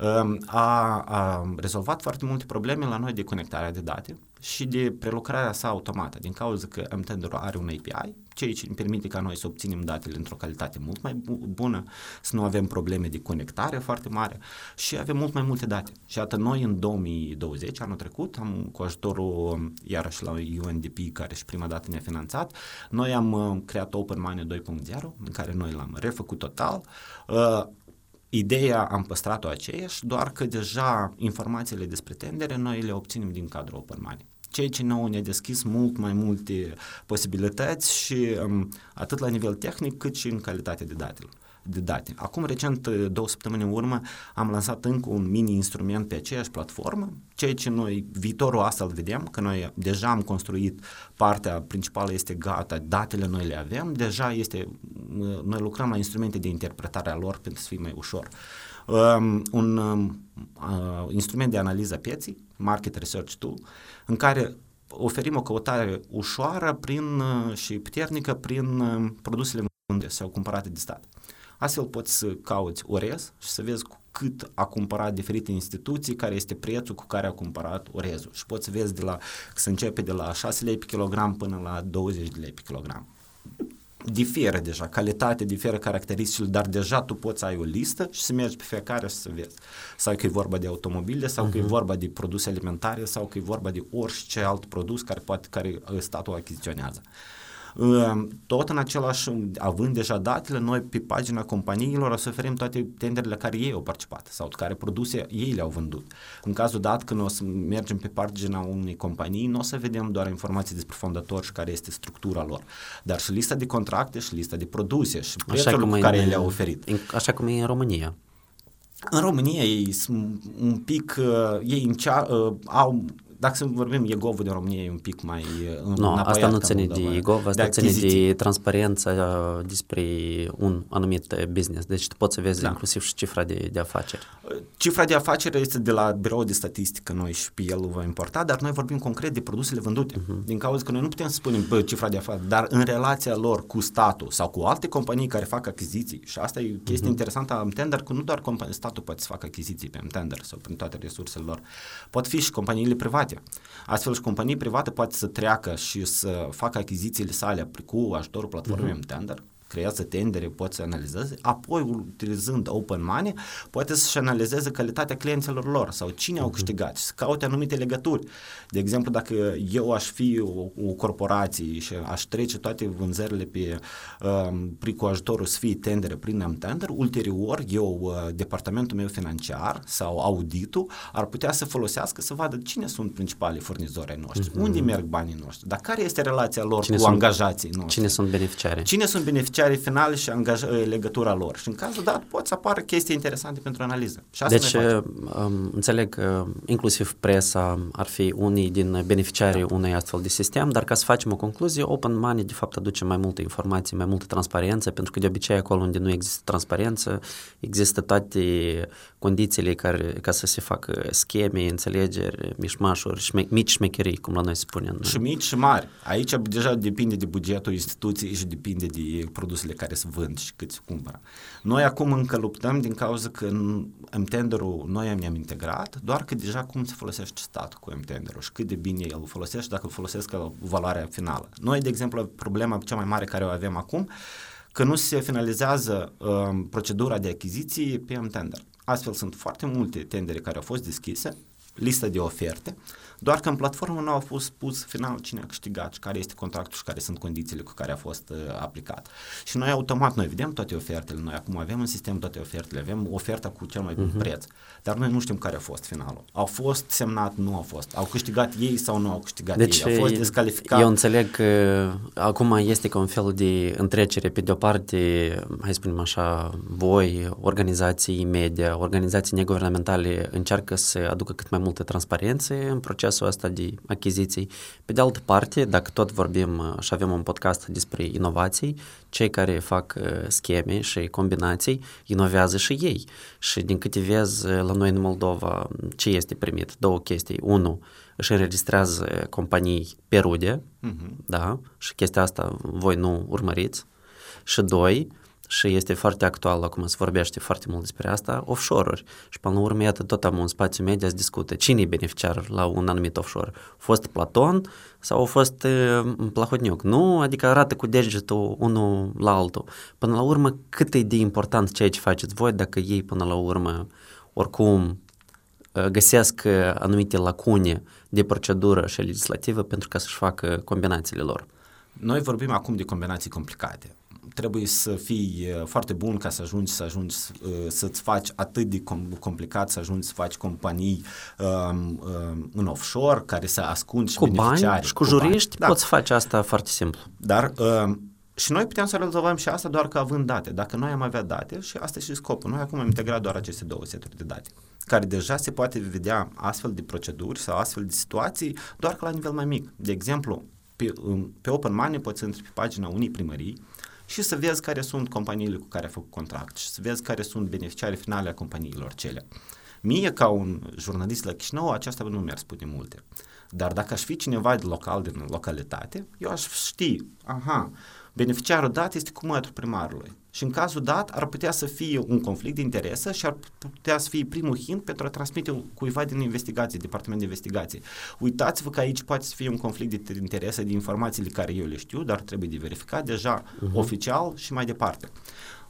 uh, a, a rezolvat foarte multe probleme la noi de conectarea de date și de prelucrarea sa automată, din cauza că M-Tender are un A P I, ceea ce ne permite ca noi să obținem datele într-o calitate mult mai bună, să nu avem probleme de conectare foarte mare și avem mult mai multe date. Și atât noi în două mii douăzeci, anul trecut, am, cu ajutorul iarăși la U N D P, care și prima dată ne-a finanțat, noi am creat Open Money doi punct zero, în care noi l-am refăcut total. Uh, Ideea am păstrat-o aceeași, doar că deja informațiile despre tendere noi le obținem din cadrul Open Money. Ceea ce nou ne-a deschis mult mai multe posibilități și atât la nivel tehnic cât și în calitate de datelor. De date. Acum, recent, două săptămâni în urmă, am lansat încă un mini-instrument pe aceeași platformă, ceea ce noi, viitorul asta îl vedem, că noi deja am construit partea principală, este gata, datele noi le avem, deja este, noi lucrăm la instrumente de interpretare a lor pentru să fie mai ușor. Um, un um, uh, instrument de analiză a pieței, Market Research Tool, în care oferim o căutare ușoară prin, uh, și puternică prin uh, produsele vândute sau cumpărate de stat. Astfel poți să cauți orez și să vezi cât a cumpărat diferite instituții, care este prețul cu care a cumpărat orezul. Și poți să vezi de la, să începe de la șase lei pe kilogram până la douăzeci de lei pe kilogram. Diferă deja, calitatea diferă caracteristicile, dar deja tu poți ai o listă și să mergi pe fiecare și să vezi. Sau că e vorba de automobile, sau uh-huh. că e vorba de produse alimentare, sau că e vorba de orice alt produs care, poate, care statul achiziționează. Tot în același, având deja datele, noi pe pagina companiilor o să oferim toate tenderile care ei au participat sau care produse ei le-au vândut. În cazul dat, când o să mergem pe pagina unei companii, nu o să vedem doar informații despre fondator și care este structura lor, dar și lista de contracte și lista de produse și prețul pe care le-au oferit. Așa cum e în România. În România ei sunt un pic, ei încea, au, dacă să vorbim, egovul de România e un pic mai înapoiat. No, asta nu ține de egov, asta ține de transparența despre un anumit business. Deci tu poți să vezi da. inclusiv și cifra de, de afaceri. Cifra de afaceri este de la birou de statistică, noi și pe el vom importa, dar noi vorbim concret de produsele vândute. Uh-huh. Din cauza că noi nu putem să spunem bă, cifra de afaceri, dar în relația lor cu statul sau cu alte companii care fac achiziții. Și asta e o chestie uh-huh. interesantă a M-Tender, că nu doar companii, statul poate să facă achiziții pe M-Tender sau prin toate resursele lor. Pot fi și companiile private. Astfel și companii private poate să treacă și să facă achizițiile sale cu ajutorul platformei M-Tender, uh-huh. creează tendere, poate să analizeze, apoi utilizând Open Money poate să-și analizeze calitatea clienților lor sau cine uh-huh. au câștigat și să caute anumite legături. De exemplu, dacă eu aș fi o, o corporație și aș trece toate vânzările pe, uh, cu ajutorul să fie tendere prin M-Tender, ulterior eu, uh, departamentul meu financiar sau auditul ar putea să folosească să vadă cine sunt principalii furnizori ai noștri, uh-huh. unde merg banii noștri, dar care este relația lor cine cu sunt, angajații noștri. Cine sunt beneficiari. Cine sunt beneficiari finale și angaj- legătura lor. Și în cazul dat pot să apară chestii interesante pentru analiză. Și asta deci um, înțeleg că inclusiv presa ar fi unii din beneficiarii da. unui astfel de sistem, dar ca să facem o concluzie, Open Money de fapt aduce mai multe informații, mai multă transparență, pentru că de obicei acolo unde nu există transparență, există toate condițiile care, ca să se facă scheme, înțelegeri, mișmașuri, șme- mici șmecherii, cum la noi se spune. Și mici și mari. Aici deja depinde de bugetul instituției și depinde de produsele care se vând și cât se cumpără. Noi acum încă luptăm din cauza că M-Tender-ul noi ne-am integrat, doar că deja cum se folosește statul cu M-Tender-ul și cât de bine el îl folosește, dacă îl folosesc ca valoarea finală. Noi, de exemplu, problema cea mai mare care o avem acum, că nu se finalizează um, procedura de achiziții pe M-Tender. Astfel sunt foarte multe tendere care au fost deschise, lista de oferte, doar că în platformă nu a fost pus final cine a câștigat și care este contractul și care sunt condițiile cu care a fost uh, aplicat. Și noi automat, noi vedem toate ofertele, noi acum avem în sistem toate ofertele, avem oferta cu cel mai bun uh-huh. preț, dar noi nu știm care a fost finalul. Au fost semnat, nu au fost, au câștigat ei sau nu au câștigat deci, ei, au fost descalificat. Eu înțeleg că acum este ca un fel de întrecere pe de-o parte, hai să spunem așa, voi, organizații media, organizații neguvernamentale încearcă să aducă cât mai multă transparență în proces asta de achiziții. Pe de altă parte, dacă tot vorbim și avem un podcast despre inovații, cei care fac scheme și combinații inovează și ei. Și din câte vezi la noi în Moldova, ce este primit? Două chestii. Unu, își înregistrează companii pe rude, uh-huh. da? Și chestia asta voi nu urmăriți. Și doi, și este foarte actual, acum se vorbește foarte mult despre asta, offshore-uri. Și până la urmă, iată, tot am un spațiu media se discută cine e beneficiar la un anumit offshore. A fost Platon sau a fost uh, Plahotniuc? Nu, adică arată cu degetul unul la altul. Până la urmă, cât e de important ceea ce faceți voi dacă ei până la urmă oricum găsesc anumite lacune de procedură și legislativă pentru ca să-și facă combinațiile lor. Noi vorbim acum de combinații complicate. Trebuie să fii foarte bun ca să ajungi, să ajungi, să-ți faci atât de complicat, să ajungi să faci companii um, um, în offshore, care să ascunzi cu bani și cu, cu juriști, da. Poți face asta foarte simplu. Dar um, și noi putem să rezolvăm și asta doar că având date. Dacă noi am avea date și asta e și scopul. Noi acum am integrat doar aceste două seturi de date, care deja se poate vedea astfel de proceduri sau astfel de situații, doar că la nivel mai mic. De exemplu, pe, pe Open Money poți să intri pe pagina unei primării și să vezi care sunt companiile cu care a făcut contract și să vezi care sunt beneficiarii finale a companiilor cele. Mie, ca un jurnalist la Chișinău, aceasta nu mi-ar spune multe. Dar dacă aș fi cineva de local, din localitate, eu aș ști, aha, beneficiarul dat este cumătul primarului. Și în cazul dat ar putea să fie un conflict de interese și ar putea să fie primul hint pentru a transmite cuiva din investigație, departament de investigație. Uitați-vă că aici poate să fie un conflict de interese de informațiile care eu le știu, dar trebuie de verificat deja uh-huh. oficial și mai departe.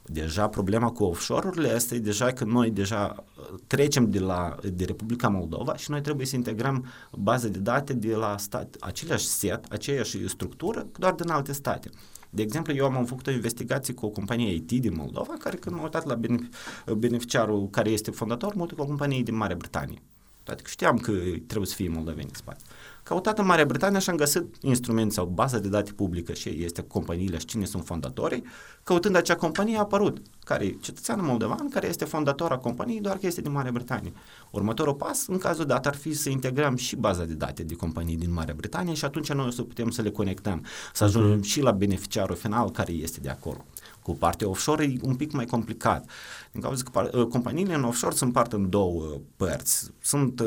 Deja problema cu offshore-urile este deja că noi deja trecem de la de Republica Moldova și noi trebuie să integrăm baze de date de la state, aceleași set, aceeași structură, doar din alte state. De exemplu, eu am făcut o investigație cu o companie I T din Moldova, care când m-a uitat la beneficiarul care este fondator, mă uit cu o companie din Marea Britanie. Toate că știam că trebuie să fie moldoveni în spate. Căutat în Marea Britanie și am găsit instrumente sau bază de date publică și este companiile și cine sunt fondatorii. Căutând acea companie a apărut, care e cetățeanul moldovan, care este fondator a companiei, doar că este din Marea Britanie. Următorul pas, în cazul dat, ar fi să integrăm și baza de date de companii din Marea Britanie și atunci noi o să putem să le conectăm, să ajungem mm-hmm. și la beneficiarul final care este de acolo. Cu partea offshore e un pic mai complicat, din cauza că companiile în offshore se împart în două părți. Sunt,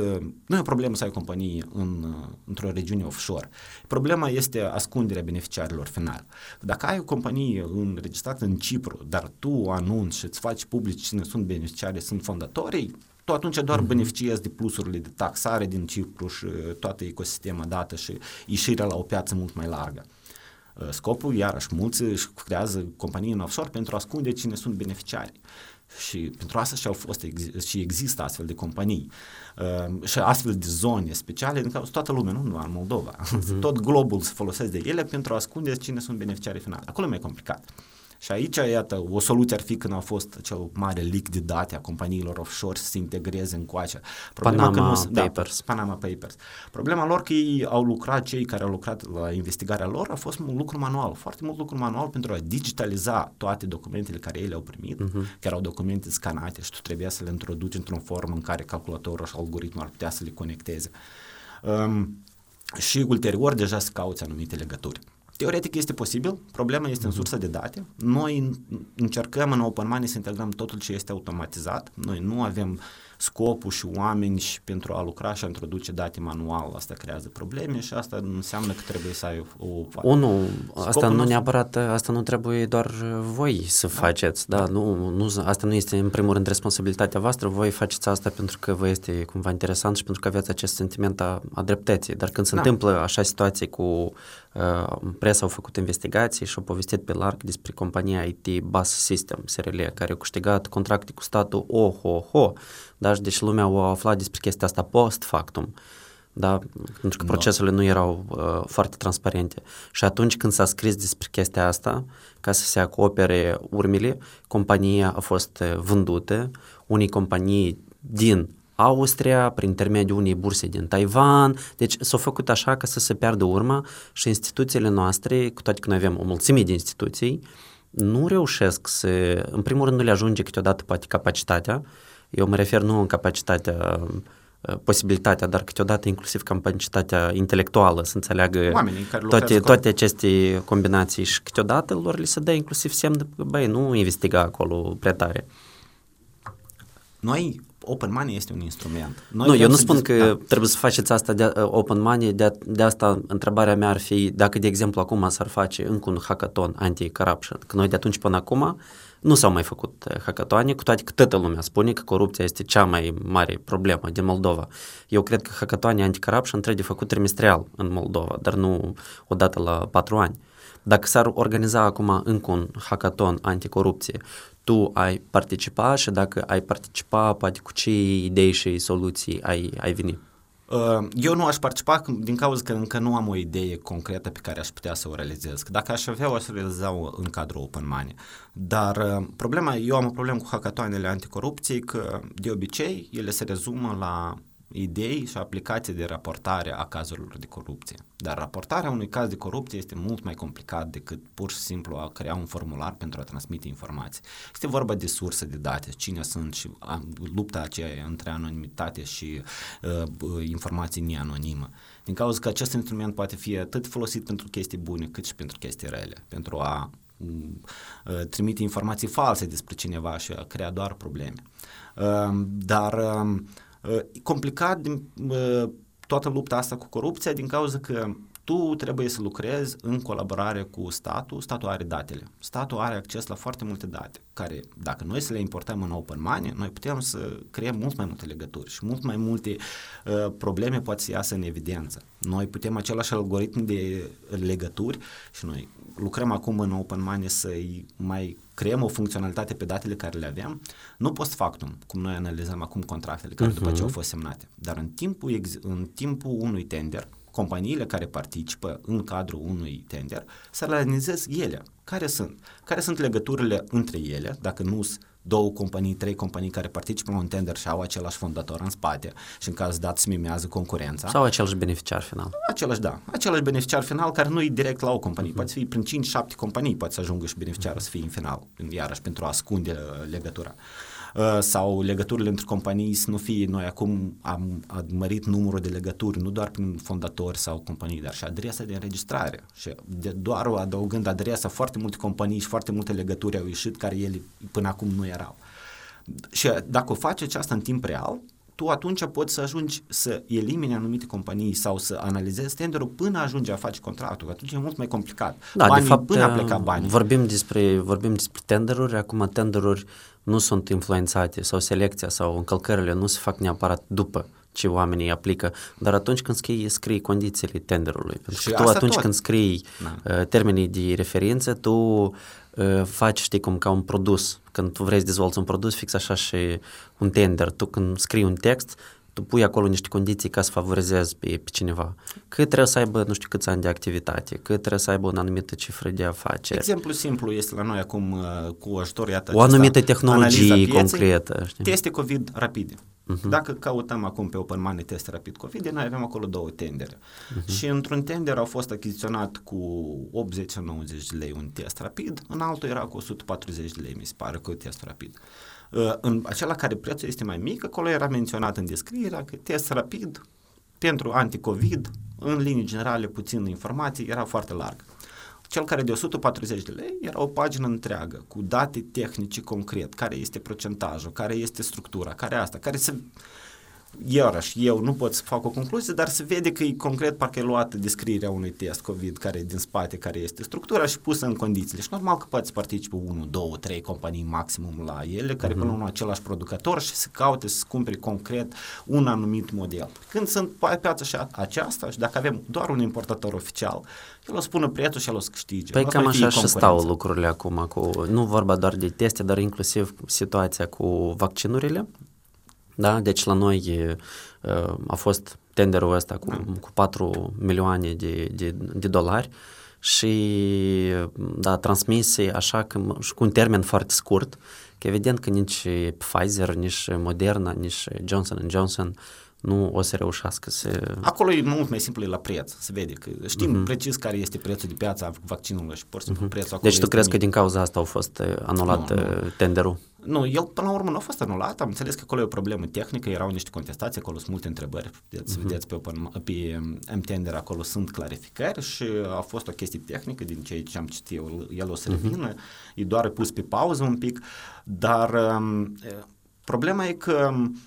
nu e o problemă să ai companie în, într-o regiune offshore. Problema este ascunderea beneficiarilor final. Dacă ai o companie înregistrată în Cipru, dar tu anunți și îți faci public cine sunt beneficiarii, sunt fondatorii, tu atunci doar mm-hmm. beneficiezi de plusurile de taxare din Cipru și toată ecosistema dată și ieșirea la o piață mult mai largă. Scopul, iarăși, mulți își creează companii în offshore pentru a ascunde cine sunt beneficiari. Și pentru asta și au fost și există astfel de companii uh, și astfel de zone speciale în care toată lumea, nu numai în Moldova, uh-huh. tot globul se folosește de ele pentru a ascunde cine sunt beneficiarii finali. Acolo e mai complicat. Și aici, iată, o soluție ar fi când a fost acel mare leak de date a companiilor offshore să se integreze în coace. Problema Panama că nu, Papers. Da, Panama Papers. Problema lor că ei au lucrat, cei care au lucrat la investigarea lor, a fost un lucru manual, foarte mult lucru manual pentru a digitaliza toate documentele care ei le-au primit, uh-huh. care au documente scanate și tu trebuia să le introduci într-o formă în care calculatorul și algoritmul ar putea să le conecteze. Um, și ulterior deja se cauți anumite legături. Teoretic este posibil, problema este în sursa de date. Noi încercăm în Open Money să integrăm totul ce este automatizat. Noi nu avem scopul și oameni și pentru a lucra și a introduce date manual. Asta creează probleme și asta înseamnă că trebuie să ai o... o Unu, asta nu neapărat, asta nu trebuie doar voi să faceți, da, nu, nu, asta nu este în primul rând responsabilitatea voastră, voi faceți asta pentru că vă este cumva interesant și pentru că aveți acest sentiment a, a dreptății, dar când se da. întâmplă așa situații cu uh, presa au făcut investigații și au povestit pe larg despre compania I T Bus System, S R L, care a câștigat contracte cu statul, oho, dar deci lumea o afla despre chestia asta post factum, da? Pentru că procesele no. nu erau uh, foarte transparente. Și atunci când s-a scris despre chestia asta, ca să se acopere urmele, compania a fost vândută, unei companii din Austria, prin intermediul unei burse din Taiwan, deci s-a făcut așa ca să se piardă urma și instituțiile noastre, cu toate că noi avem o mulțime de instituții, nu reușesc să, în primul rând nu le ajunge câteodată poate capacitatea. Eu mă refer nu în capacitatea, posibilitatea, dar câteodată inclusiv capacitatea intelectuală să înțeleagă toate, toate aceste combinații și câteodată lor li se dă inclusiv semn de, băi, nu investiga acolo prea tare. Noi, Open Money este un instrument. Noi nu, eu nu spun dezb- că da. trebuie să faceți asta de Open Money, de, de asta întrebarea mea ar fi dacă, de exemplu, acum s-ar face încă un hackathon anti-corruption, că noi de atunci până acum nu s-au mai făcut hackatoane, cu toate că toată lumea spune că corupția este cea mai mare problemă din Moldova. Eu cred că hackatoane anti-corruption trebuie făcut trimestrial în Moldova, dar nu odată la patru ani. Dacă s-ar organiza acum încă un hackathon anticorupție, tu ai participa și dacă ai participa, poate cu ce idei și soluții ai, ai venit? Eu nu aș participa din cauza că încă nu am o idee concretă pe care aș putea să o realizez. Dacă aș avea, o aș realiza în cadrul Open Money. Dar problema, eu am o problemă cu hackatoanele anticorupției că de obicei ele se rezumă la idei și aplicații de raportare a cazurilor de corupție. Dar raportarea unui caz de corupție este mult mai complicat decât pur și simplu a crea un formular pentru a transmite informații. Este vorba de surse de date, cine sunt și lupta aceea între anonimitate și uh, informații neanonimă. Din cauza că acest instrument poate fi atât folosit pentru chestii bune cât și pentru chestii rele, pentru a uh, trimite informații false despre cineva și a crea doar probleme. Uh, dar uh, E complicat din, toată lupta asta cu corupția din cauza că tu trebuie să lucrezi în colaborare cu statul, statul are datele, statul are acces la foarte multe date, care dacă noi să le importăm în Open Money, noi putem să creăm mult mai multe legături și mult mai multe uh, probleme poate să iasă în evidență. Noi putem același algoritm de legături și noi lucrăm acum în Open Money să-i mai creăm o funcționalitate pe datele care le aveam, nu post factum, cum noi analizăm acum contractele care uh-huh. după ce au fost semnate, dar în timpul, ex- în timpul unui tender, companiile care participă în cadrul unui tender, să analizez ele. Care sunt? Care sunt legăturile între ele, dacă nu sunt două companii, trei companii care participă la un tender și au același fondator în spate și în caz dat se mimează concurența. Sau același beneficiar final. Același, da. Același beneficiar final care nu e direct la o companie. Uh-huh. Poate fi prin cinci șapte companii, poate să ajungă și beneficiarul uh-huh. să fie în final, iarăși pentru a ascunde legătura. Sau legăturile între companii să nu fie, noi acum am mărit numărul de legături, nu doar prin fondatori sau companii, dar și adresa de înregistrare și de doar adăugând adresa, foarte multe companii și foarte multe legături au ieșit care ele până acum nu erau. Și dacă o faci aceasta în timp real, tu atunci poți să ajungi să elimini anumite companii sau să analizezi tenderul până ajungi a face contractul, atunci e mult mai complicat. Da, banii, de fapt, până a pleca banii. Vorbim despre, vorbim despre tenderuri, acum tenderuri nu sunt influențate sau selecția sau încălcările nu se fac neapărat după ce oamenii aplică, dar atunci când scrii, scrii condițiile tenderului. Pentru și că tu atunci tot. Când scrii da. termenii de referință, tu faci, știi cum, ca un produs. Când tu vrei să dezvolți un produs, fix așa și un tender. Tu când scrii un text, tu pui acolo niște condiții ca să favorizezi pe, pe cineva. Că trebuie să aibă, nu știu, câți ani de activitate, că trebuie să aibă o anumită cifră de afaceri. Exemplu simplu este la noi acum cu ajutor, iată, o anumită tehnologie concretă. Știi? Teste COVID rapide. Uh-huh. Dacă căutăm acum pe Open Money test rapid COVID, noi avem acolo două tendere. Uh-huh. Și într-un tender au fost achiziționat cu optzeci-nouăzeci de lei un test rapid, în altul era cu o sută patruzeci de lei, mi se pare, cu test rapid. În acela care prețul este mai mic, acolo era menționat în descrierea că test rapid pentru anticovid, în linii generale puțin informații, era foarte larg. Cel care de o sută patruzeci de lei era o pagină întreagă cu date tehnice concret, care este procentajul, care este structura, care asta, care se... Iarăși, eu nu pot să fac o concluzie, dar se vede că e concret, parcă e luată descrierea unui test COVID care e din spate, care este structura și pusă în condițiile. Și normal că poate să participe unu, două, trei companii maximum la ele, care mm-hmm. până la unul același producător și să caute să cumpere concret un anumit model. Când sunt pe piața aceasta și dacă avem doar un importator oficial, el o spună prețul și el o să câștige. Păi cam așa și stau lucrurile acum, cu, nu vorba doar de teste, dar inclusiv situația cu vaccinurile. Da, deci la noi uh, a fost tenderul ăsta cu, cu patru milioane de, de, de dolari și da, transmise așa că, și cu un termen foarte scurt, că evident că nici Pfizer, nici Moderna, nici Johnson and Johnson nu o să reușească să... Acolo e mult mai simplu la preț, se vede că știm uh-huh. precis care este prețul de piață a vaccinului și pur și simplu uh-huh. prețul acolo. Deci tu crezi mic. Că din cauza asta au fost anulat no, no. tenderul? Nu, el până la urmă nu a fost anulat, am înțeles că acolo e o problemă tehnică, erau niște contestații, acolo sunt multe întrebări, puteți, uh-huh. vedeți pe, pe M-Tender, acolo sunt clarificări și a fost o chestie tehnică din ceea ce am citit, el o să uh-huh. revină, e doar pus pe pauză un pic, dar um, problema e că um,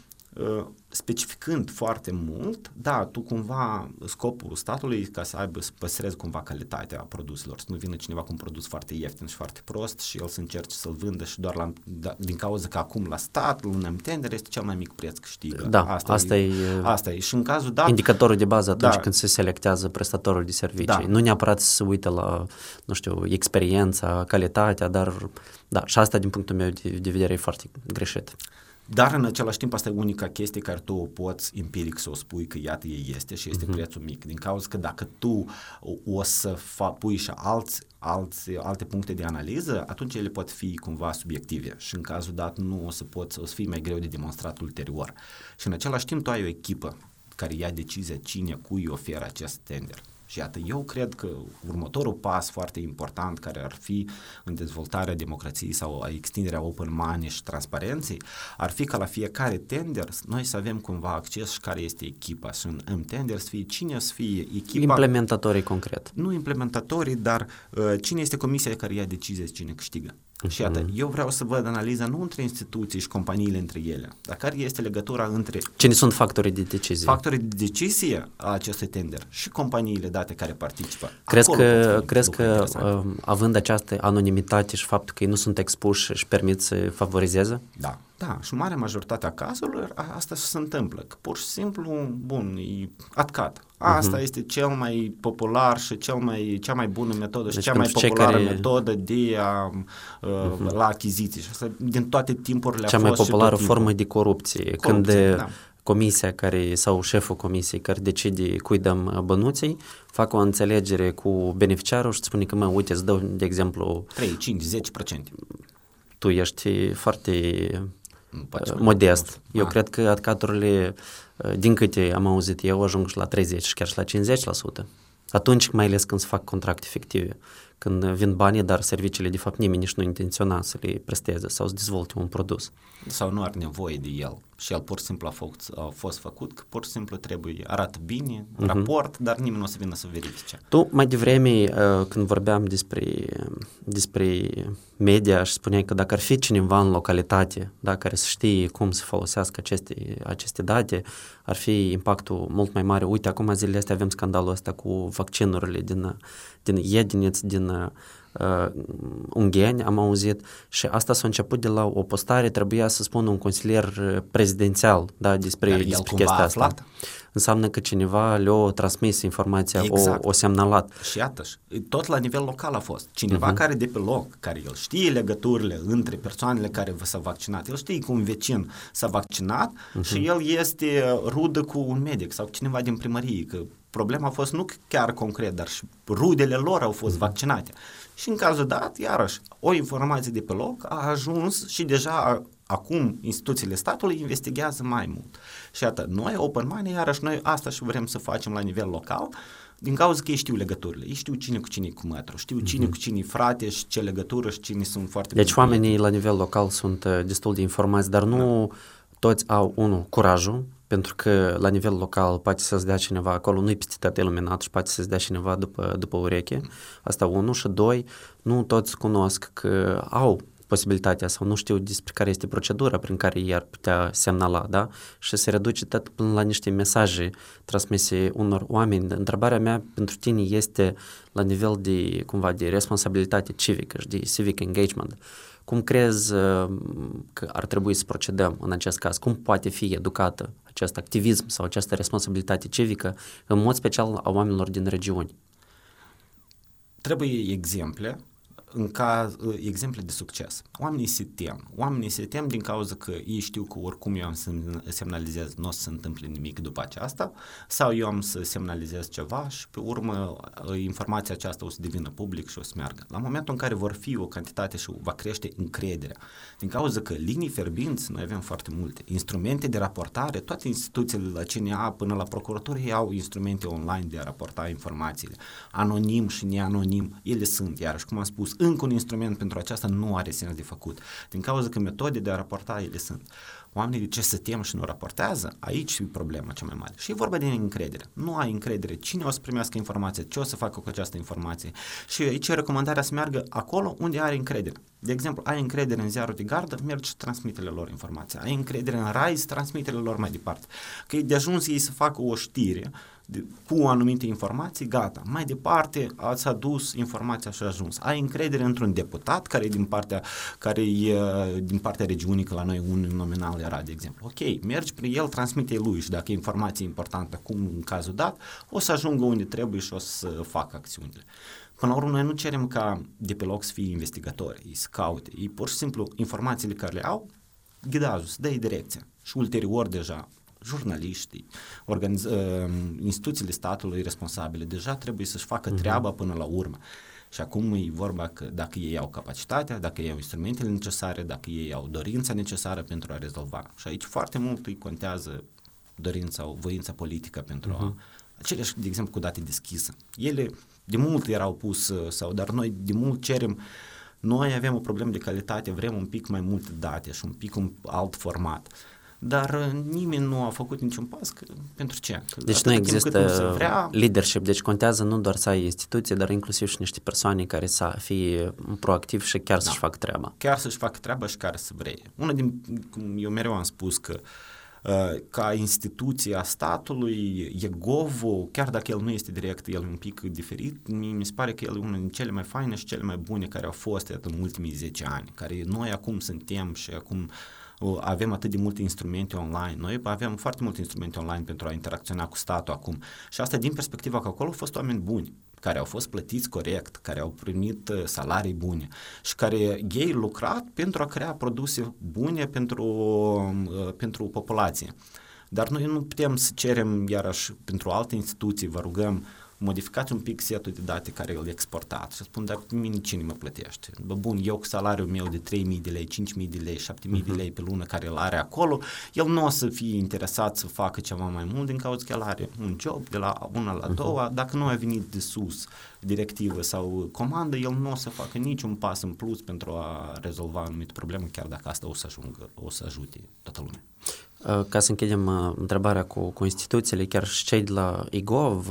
specificând foarte mult, da, tu cumva, scopul statului ca să aibă, să păstrezi cumva calitatea produselor, să nu vină cineva cu un produs foarte ieftin și foarte prost și el să încerce să-l vândă și doar la, da, din cauza că acum la stat, în M-Tender este cel mai mic preț câștigă. Da, asta, asta, e, e, asta e. Și în cazul dat... Indicatorul de bază atunci da, când se selectează prestatorul de servicii. Da. Nu neapărat să se uită la, nu știu, experiența, calitatea, dar da, și asta din punctul meu de, de vedere e foarte greșit. Dar în același timp asta e unica chestie care tu o poți empiric să o spui că iată ei este și este uh-huh. prețul mic, din cauza că dacă tu o să fa- pui și alți, alți, alte puncte de analiză, atunci ele pot fi cumva subiective și în cazul dat nu o să poți, o să fii mai greu de demonstrat ulterior. Și în același timp tu ai o echipă care ia decizia cine, cui oferă acest tender. Și iată, eu cred că următorul pas foarte important care ar fi în dezvoltarea democrației sau a extinderea Open Money și transparenței ar fi ca la fiecare tender noi să avem cumva acces și care este echipa și în M-Tender să fie cine să fie echipa... Implementatorii concret. Nu implementatorii, dar uh, cine este comisia care ia decizie cine câștigă. Uh-huh. Și iată, eu vreau să văd analiza nu între instituții și companiile între ele, dar care este legătura între... Cine sunt factorii de decizie? Factorii de decizie a acestui tender și companiile date care participă. Crezi că, crezi că având această anonimitate și faptul că ei nu sunt expuși își permit să favorizeze? Da. Da, și marea majoritate a cazurilor asta se întâmplă, că pur și simplu, bun, e atcat. Asta uh-huh. este cel mai popular și cel mai, cea mai bună metodă și deci, cea mai populară care... metodă de a, uh, uh-huh. la achiziții. Și asta din toate timpurile cea a fost. Cea mai populară formă de corupție, corupție când de, da. Comisia care, sau șeful comisiei care decide cui dăm bănuții, fac o înțelegere cu beneficiarul și spune că mă, uite, îți dau, de exemplu... trei, cinci, zece la sută. Tu ești foarte... modest. Eu ah. cred că atcaturile, din câte am auzit eu, ajung și la treizeci și chiar și la cincizeci la sută. Atunci, mai ales când se fac contracte fictive, când vin banii, dar serviciile, de fapt, nimeni nici nu intenționa să le presteze sau să dezvolte un produs. Sau nu are nevoie de el și el pur și simplu a fost, a fost făcut, că pur și simplu trebuie, arată bine, uh-huh. raport, dar nimeni nu o să vină să verifice. Tu, mai devreme, când vorbeam despre, despre media și spuneai că dacă ar fi cineva în localitate, da, care să știe cum să folosească aceste, aceste date, ar fi impactul mult mai mare. Uite, acum zilele astea avem scandalul ăsta cu vaccinurile din, din Iedineț, din Uh, Ungheni, am auzit, și asta s-a început de la o postare, trebuia să spună un consilier prezidențial, da, despre, despre chestia asta. Înseamnă că cineva le-a transmis informația, exact. o, o semnalat. Și iată, tot la nivel local a fost. Cineva uh-huh. care de pe loc, care el știe legăturile între persoanele care s-au vaccinat, el știe că un vecin s-a vaccinat uh-huh. și el este rudă cu un medic sau cineva din primărie, că problema a fost nu chiar concret, dar și rudele lor au fost vaccinate. Și în cazul dat, iarăși, o informație de pe loc a ajuns și deja acum instituțiile statului investigează mai mult. Și iată, noi, Open Money, iarăși noi asta și vrem să facem la nivel local, din cauza că ei știu legăturile, ei știu cine cu cine e cu mătru, știu cine mm-hmm. cu cine e frate și ce legătură și cine sunt foarte... Deci bine oamenii bine. La nivel local sunt destul de informați, dar nu da. Toți au, unul, curajul, pentru că la nivel local poate să-ți dea cineva acolo, nu-i peste tot iluminat și poate să-ți dea cineva după, după ureche. Asta unu. Și doi, nu toți cunosc că au posibilitatea sau nu știu despre care este procedura prin care i-ar putea semnala, da? Și se reduce tot până la niște mesaje transmise unor oameni. Întrebarea mea pentru tine este la nivel de, cumva, de responsabilitate civică și de civic engagement. Cum crezi că ar trebui să procedăm în acest caz? Cum poate fi educată acest activism sau această responsabilitate civică, în mod special a oamenilor din regiuni? Trebuie exemple, în caz, exemple de succes. Oamenii se tem. Oamenii se tem din cauza că ei știu că oricum eu am să semnalizez, nu o să se întâmple nimic după aceasta, sau eu am să semnalizez ceva și pe urmă informația aceasta o să devină public și o să meargă. La momentul în care vor fi o cantitate și va crește încrederea, din cauza că linii fierbinți, noi avem foarte multe, instrumente de raportare, toate instituțiile la C N A până la procuratură au instrumente online de a raporta informațiile. Anonim și neanonim, ele sunt, iarăși, cum am spus, încă un instrument pentru aceasta nu are sens de făcut, din cauza că metode de a raporta ele sunt. Oamenii de ce se tem și nu raportează, aici e problema cea mai mare. Și e vorba de încredere. Nu ai încredere. Cine o să primească informația? Ce o să facă cu această informație? Și aici recomandarea să meargă acolo unde are încredere. De exemplu, ai încredere în ziarul de gardă, mergi și transmite-le lor informația. Ai încredere în Rise, transmite-le lor mai departe. Că e de ajuns ei să facă o știre de, cu anumite informații, gata. Mai departe ați adus informația și a ajuns. Ai încredere într-un deputat care e din partea, care e, din partea regiunii, că la noi unul nominal era, de exemplu. Ok, mergi prin el, transmite lui și dacă e informație importantă, cum în cazul dat, o să ajungă unde trebuie și o să facă acțiunile. Până la urmă, noi nu cerem ca de pe loc să fie investigatori, ei să caute, ei pur și simplu informațiile care le au, ghidajul, să dă-i direcția și ulterior deja jurnaliștii, organiz- instituțiile statului responsabile deja trebuie să-și facă treaba până la urmă. Și acum e vorba că dacă ei au capacitatea, dacă ei au instrumentele necesare, dacă ei au dorința necesară pentru a rezolva. Și aici foarte mult îi contează dorința, voința politică pentru uh-huh. a... Aceleași, de exemplu, cu date deschise. Ele de mult erau pus, sau, dar noi de mult cerem, noi avem o problemă de calitate, vrem un pic mai multe date și un pic un alt format. dar nimeni nu a făcut niciun pas, că, pentru ce? Că deci nu există nu vrea... leadership, deci contează nu doar să ai instituție, dar inclusiv și niște persoane care să fie proactivi și chiar da. să-și facă treaba. Chiar să-și facă treaba și care să vrei. Una din, eu mereu am spus că ca instituție a statului, Egovul, chiar dacă el nu este direct, el e un pic diferit, mi se pare că el e unul din cele mai faine și cele mai bune care au fost în ultimii zece ani, care noi acum suntem și acum avem atât de multe instrumente online, noi avem foarte multe instrumente online pentru a interacționa cu statul acum și asta din perspectiva că acolo au fost oameni buni, care au fost plătiți corect, care au primit salarii bune și care ei lucrat pentru a crea produse bune pentru, pentru populație. Dar noi nu putem să cerem, iarăși, pentru alte instituții, vă rugăm, modificați un pic setul de date care îl exportat și spun, dar mine cine mă plătește? Bă, bun, eu cu salariul meu de trei mii de lei, cinci mii de lei, șapte mii de lei pe lună care îl are acolo, el nu o să fie interesat să facă ceva mai mult din cauza că el are un job de la una la doua, dacă nu a venit de sus directivă sau comandă, el nu o să facă niciun pas în plus pentru a rezolva anumite probleme, chiar dacă asta o să ajungă, o să ajute toată lumea. Ca să închidem întrebarea cu, cu instituțiile, chiar și cei de la I G O V,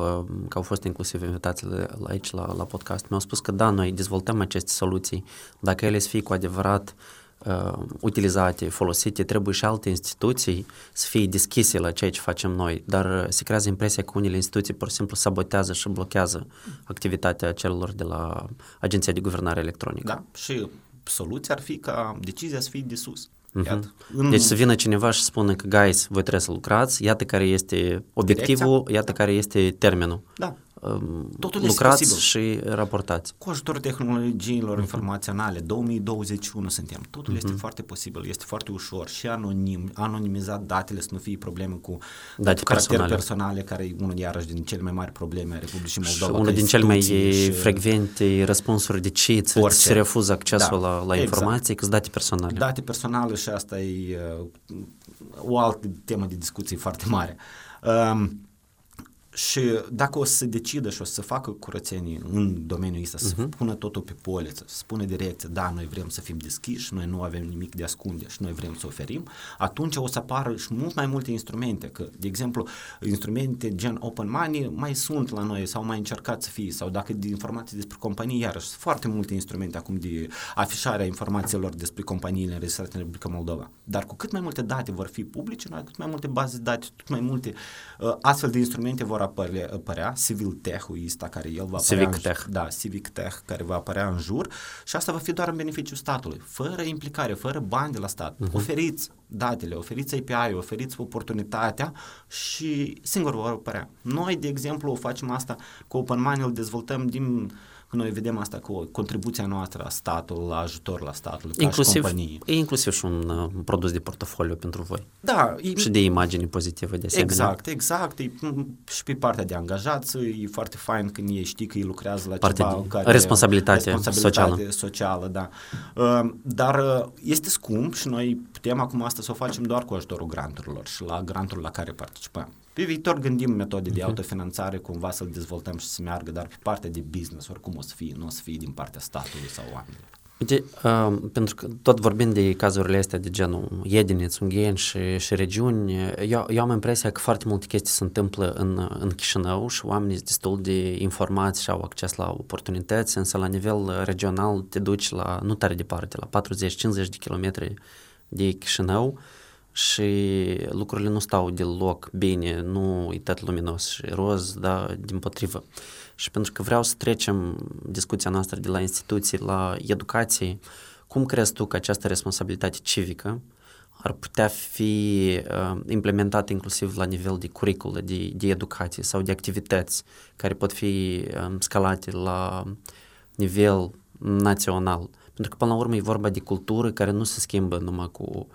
că au fost inclusiv invitațiile aici la, la podcast, mi-au spus că da, noi dezvoltăm aceste soluții, dacă ele să fie cu adevărat uh, utilizate, folosite, trebuie și alte instituții să fie deschise la ceea ce facem noi, dar se creează impresia că unele instituții pur și simplu sabotează și blochează activitatea celor de la Agenția de Guvernare Electronică. Da, și soluția ar fi ca decizia să fie de sus. Iată. Deci să vină cineva și spună că, guys, voi trebuie să lucrați, iată care este obiectivul, direcția, iată da. care este termenul. Da. Totul lucrați și raportați. Cu ajutorul tehnologiilor uh-huh. informaționale, două mii douăzeci și unu suntem, totul uh-huh. este foarte posibil, este foarte ușor și anonim, anonimizat datele să nu fie probleme cu date personale. personale, care e unul iarăși din cele mai mari probleme a Republicii Moldova. Și unul din cele mai și... frecvente răspunsuri de ce îți refuză accesul da. la, la exact. informații, că date personale. Date personale și asta e uh, o altă temă de discuție foarte mare. Um, Și dacă o să se decidă și o să se facă curățenie în domeniul ăsta, uh-huh. să pună totul pe poliță, să spună direcție, da, noi vrem să fim deschiși, noi nu avem nimic de ascunde și noi vrem să oferim, atunci o să apară și mult mai multe instrumente, că, de exemplu, instrumente gen Open Money mai sunt la noi sau mai încercat să fie, sau dacă de informații despre companii, iarăși, sunt foarte multe instrumente acum de afișarea informațiilor despre companiile înregistrate în Republica Moldova. Dar cu cât mai multe date vor fi publice, cât mai multe baze de date, cât mai multe astfel de instrumente vor apărea, Civil Tech-ul ăsta care el va apărea, Civic Tech. În, da, Civic Tech care va apărea în jur și asta va fi doar în beneficiul statului, fără implicare, fără bani de la stat. Uh-huh. Oferiți datele, oferiți A P I-ul, oferiți oportunitatea și singur vor apărea. Noi, de exemplu, facem asta cu Open Money, îl dezvoltăm din... Noi vedem asta cu contribuția noastră a statului, la ajutor la statul, ca inclusiv, și companii. E inclusiv și un uh, produs de portofoliu pentru voi. Da. E, și de imagini pozitive de asemenea. Exact, exact. E, și pe partea de angajați e foarte fain când ei știi că ei lucrează la partea ceva. Care, responsabilitate, responsabilitate socială. socială da. uh, dar uh, este scump și noi putem acum asta să o facem doar cu ajutorul granturilor și la grantul la care participăm. Pe viitor gândim metode de autofinanțare, cumva să-l dezvoltăm și să meargă, dar pe partea de business, oricum o să fie, nu o să fie din partea statului sau oamenilor. Uite, uh, pentru că tot vorbim de cazurile astea de genul Iediniț, Ungheni și, și regiuni, eu, eu am impresia că foarte multe chestii se întâmplă în, în Chișinău și oamenii sunt destul de informați și au acces la oportunități, însă la nivel regional te duci la, nu tare departe, la patruzeci-cincizeci de kilometri de Chișinău, și lucrurile nu stau deloc bine, nu e tot luminos și roz, dar dimpotrivă. Și pentru că vreau să trecem discuția noastră de la instituții la educație, cum crezi tu că această responsabilitate civică ar putea fi uh, implementată inclusiv la nivel de curriculă, de, de educație sau de activități care pot fi um, scalate la nivel național? Pentru că până la urmă e vorba de cultură care nu se schimbă numai cu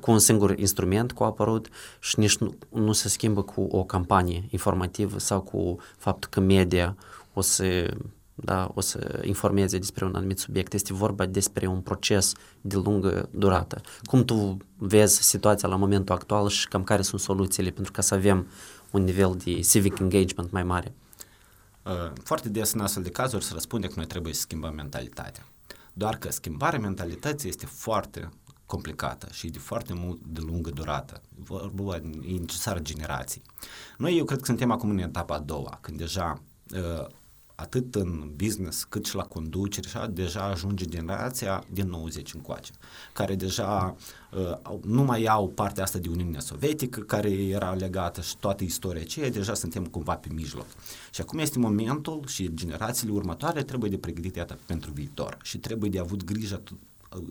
cu un singur instrument cu apărut și nici nu, nu se schimbă cu o campanie informativă sau cu faptul că media o să, da, o să informeze despre un anumit subiect. Este vorba despre un proces de lungă durată. Cum tu vezi situația la momentul actual și cam care sunt soluțiile pentru ca să avem un nivel de civic engagement mai mare? Foarte des în astfel de cazuri se răspunde că noi trebuie să schimbăm mentalitatea. Doar că schimbarea mentalității este foarte complicată și de foarte mult de lungă durată. Vorba, e necesară generații. Noi, eu cred că suntem acum în etapa a doua, când deja atât în business cât și la conducere, așa, deja ajunge generația din nouăzeci încoace, care deja nu mai au partea asta de Uniunea Sovietică, care era legată și toată istoria aceea, deja suntem cumva pe mijloc. Și acum este momentul și generațiile următoare trebuie de pregătite pentru viitor și trebuie de avut grijă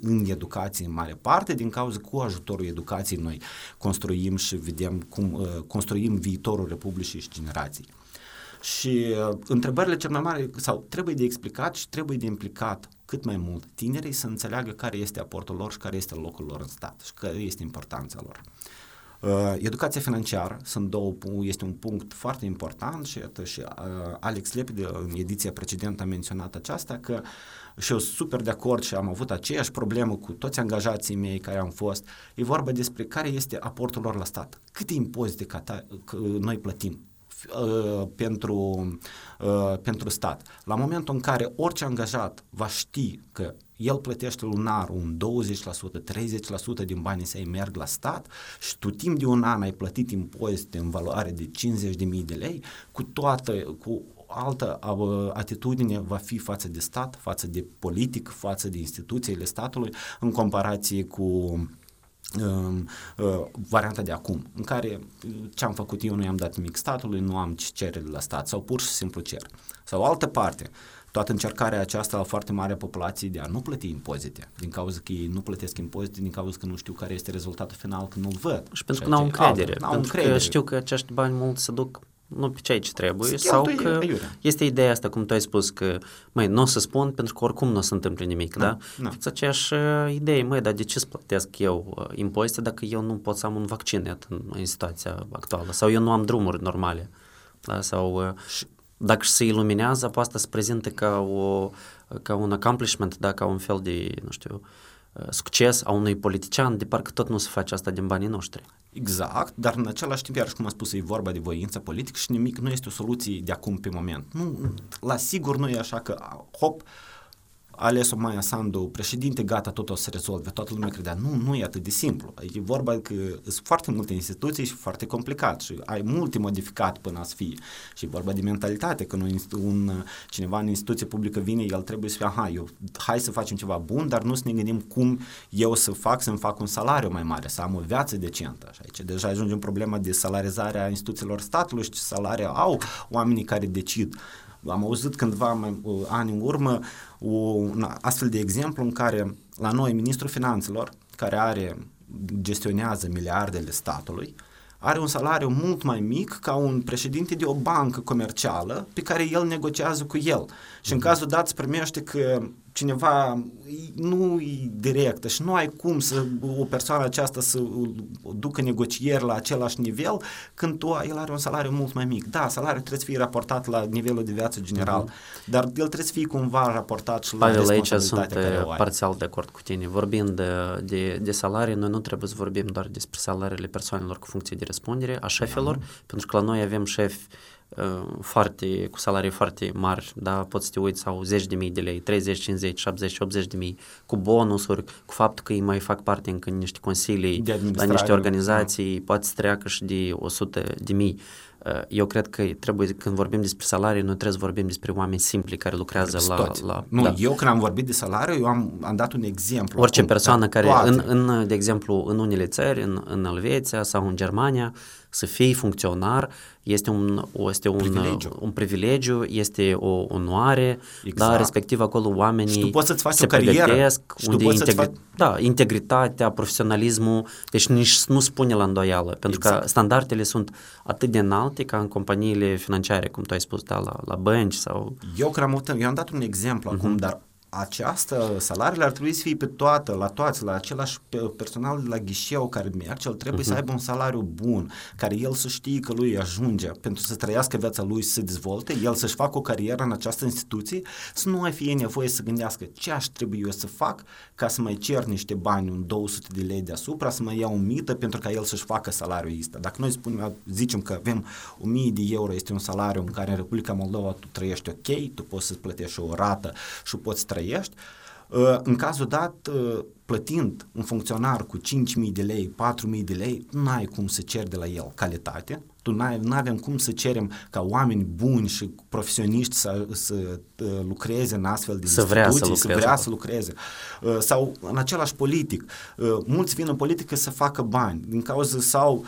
în educație în mare parte, din cauza cu ajutorul educației noi construim și vedem cum uh, construim viitorul Republicii și generației. Și uh, întrebările cel mai mari sau trebuie de explicat și trebuie de implicat cât mai mult tinerii să înțeleagă care este aportul lor și care este locul lor în stat și care este importanța lor. Uh, educația financiară sunt două, este un punct foarte important și, și uh, Alex Lepide în ediția precedentă a menționat aceasta că și eu sunt super de acord și am avut aceeași problemă cu toți angajații mei care am fost. E vorba despre care este aportul lor la stat, câte impozite cata, că noi plătim uh, pentru, uh, pentru stat. La momentul în care orice angajat va ști că el plătește lunar un douăzeci la sută, treizeci la sută din banii săi merg la stat și tu timp de un an ai plătit impozite în valoare de cincizeci de mii de lei, cu toată, cu altă atitudine va fi față de stat, față de politic, față de instituțiile statului, în comparație cu uh, uh, varianta de acum, în care ce-am făcut eu, nu i-am dat nimic statului, nu am cerere la stat sau pur și simplu cer. Sau altă parte, toată încercarea aceasta la foarte mare populație de a nu plăti impozite, din cauza că ei nu plătesc impozite, din cauza că nu știu care este rezultatul final, că nu-l văd. Și pentru că n-au încredere, pentru că știu că acești bani mulți se duc nu pe ceea ce trebuie, sau că este ideea asta, cum tu ai spus, că măi, nu o să spun pentru că oricum nu o să întâmple nimic, da? da? Fix aceeași idee, măi, dar de ce să plătesc eu impozite dacă eu nu pot să am un vaccin în situația actuală, sau eu nu am drumuri normale, da? Sau dacă se iluminează, apoi asta se prezintă ca, o, ca un accomplishment, da? Ca un fel de, nu știu, succes a unui politician, de parcă tot nu se face asta din banii noștri. Exact, dar în același timp, iarăși cum am spus, e vorba de voință politică și nimic nu este o soluție de acum pe moment. Nu, la sigur nu e așa că, hop, a ales-o Maia Sandu, președinte, gata, tot o să rezolve, toată lumea credea. Nu, nu e atât de simplu. E vorba că sunt foarte multe instituții și foarte complicat și ai multe modificat până să fie. Și e vorba de mentalitate, când un, un, cineva în instituție publică vine, el trebuie să fie, aha, eu, hai să facem ceva bun, dar nu să ne gândim cum eu să fac, să-mi fac un salariu mai mare, să am o viață decentă. Și aici deja ajunge în problema de salarizarea instituțiilor statului și ce salarii au oamenii care decid. Am auzit cândva mai, uh, ani în urmă un astfel de exemplu în care la noi ministrul finanțelor, care are, gestionează miliardele statului, are un salariu mult mai mic ca un președinte de o bancă comercială pe care el negociază cu el. Și în cazul dat se primește că cineva nu e directă și nu ai cum să o persoană aceasta să ducă negocieri la același nivel când tu, el are un salariu mult mai mic. Da, salariul trebuie să fie raportat la nivelul de viață general, uh-huh. dar el trebuie să fie cumva raportat și la Pavel, responsabilitatea care o ai. Aici sunt parțial de acord cu tine. Vorbind de, de, de salarii, noi nu trebuie să vorbim doar despre salariile persoanelor cu funcție de răspundere, a șefilor, uh-huh. pentru că la noi avem șefi foarte, cu salarii foarte mari, da, poți să te uiți, au zece de mii de lei, treizeci, cincizeci, șaptezeci, optzeci de mii, cu bonusuri, cu faptul că ei mai fac parte încă în niște consilii, la niște organizații, da. Poate să treacă și de o sută de mii. Eu cred că trebuie, când vorbim despre salarii, noi trebuie să vorbim despre oameni simpli care lucrează la, la... Nu, da. Eu când am vorbit de salariu, eu am, am dat un exemplu. Orice acum, persoană care, în, în, de exemplu, în unele țări, în, în Elveția sau în Germania, să fii funcționar este un, este un, privilegiu. un privilegiu, este o onoare, exact. Dar respectiv acolo oamenii se pregătesc, unde integri- faci... da, integritatea, profesionalismul, deci nici nu spune la îndoială, pentru exact. Că standardele sunt atât de înalte ca în companiile financiare, cum tu ai spus, da, la, la bănci sau... Eu, eu am dat un exemplu mm-hmm. acum, dar această salariile ar trebui să fie pe toată, la toți, la același personal la ghișeu care merge, el trebuie uh-huh. să aibă un salariu bun, care el să știe că lui ajunge pentru să trăiască viața lui, să se dezvolte, el să-și facă o carieră în această instituție, să nu mai fie nevoie să gândească ce aș trebui eu să fac ca să mai cer niște bani, un două sute de lei deasupra, să mai iau o mită pentru ca el să-și facă salariul ăsta. Dacă noi spunem, zicem că avem o mie de euro, este un salariu în care în Republica Moldova tu trăiești ok, tu poți să-ți plătești o rată și poți trăiești, În cazul dat, plătind un funcționar cu cinci mii de lei, patru mii de lei, n-ai cum să ceri de la el calitate, tu n-avem cum să cerem ca oameni buni și profesioniști să, să lucreze în astfel de să instituții, să, să vrea să lucreze. Sau în același politic, mulți vin în politică să facă bani, din cauza sau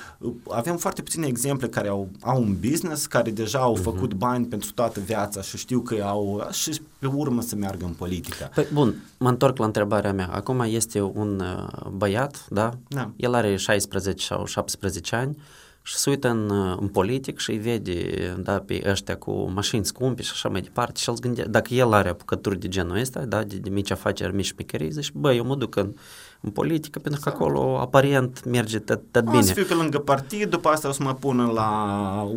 avem foarte puține exemple care au, au un business, care deja au uh-huh. făcut bani pentru toată viața și știu că au și pe urmă să meargă în politică. Păi, bun, mă întorc la întrebarea mea. Acum este un băiat, da? Da. El are șaisprezece sau șaptesprezece ani și se uită în, în politic și îi vede, da, pe ăștia cu mașini scumpe și așa mai departe și el se gândește, dacă el are apucături de genul ăsta, da, de, de mici afaceri, mici șmecherii, zici, bă, eu mă duc în, în politică pentru că acolo aparent merge tot bine. O să fiu că lângă partid, după asta o să mă pună la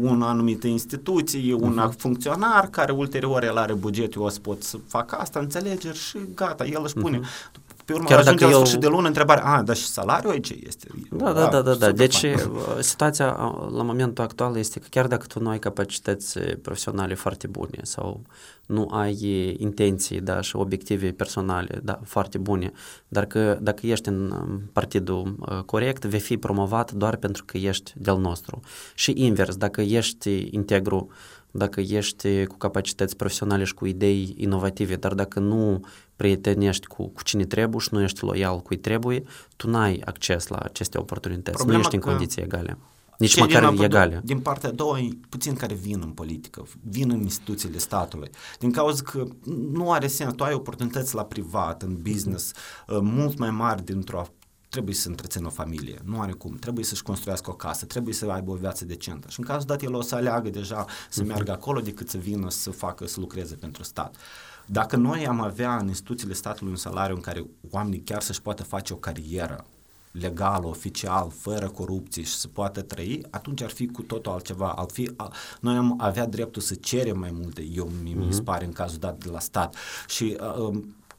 una anumită instituție, un uh-huh. funcționar care ulterior el are bugetul, o să pot să fac asta, înțelegeri și gata, el își pune... Uh-huh. Pe urmă chiar ajunge la sfârșit eu... de lună întrebarea, a, dar și salariul aici este? Da, da, da, da, da. Deci fain. Situația la momentul actual este că chiar dacă tu nu ai capacități profesionale foarte bune sau nu ai intenții, da, și obiective personale, da, foarte bune, dar că dacă ești în partidul corect, vei fi promovat doar pentru că ești de-al nostru. Și invers, dacă ești integru, dacă ești cu capacități profesionale și cu idei inovative, dar dacă nu prietenești cu, cu cine trebuie și nu ești loial cui trebuie, tu n-ai acces la aceste oportunități. Problema nu ești în condiții egale. Nici măcar egale. Din partea a doua, puțin care vin în politică, vin în instituțiile statului. Din cauza că nu are sens, tu ai oportunități la privat, în business, mult mai mari dintr-o trebuie să întrețină o familie, nu are cum, trebuie să-și construiască o casă, trebuie să aibă o viață decentă și în cazul dat el o să aleagă deja să uh-huh. meargă acolo decât să vină să facă, să lucreze pentru stat. Dacă noi am avea în instituțiile statului un salariu în care oamenii chiar să-și poată face o carieră legală, oficial, fără corupție și să poată trăi, atunci ar fi cu totul altceva. Ar fi, noi am avea dreptul să cerem mai multe, eu mi uh-huh. se pare în cazul dat de la stat și... Uh,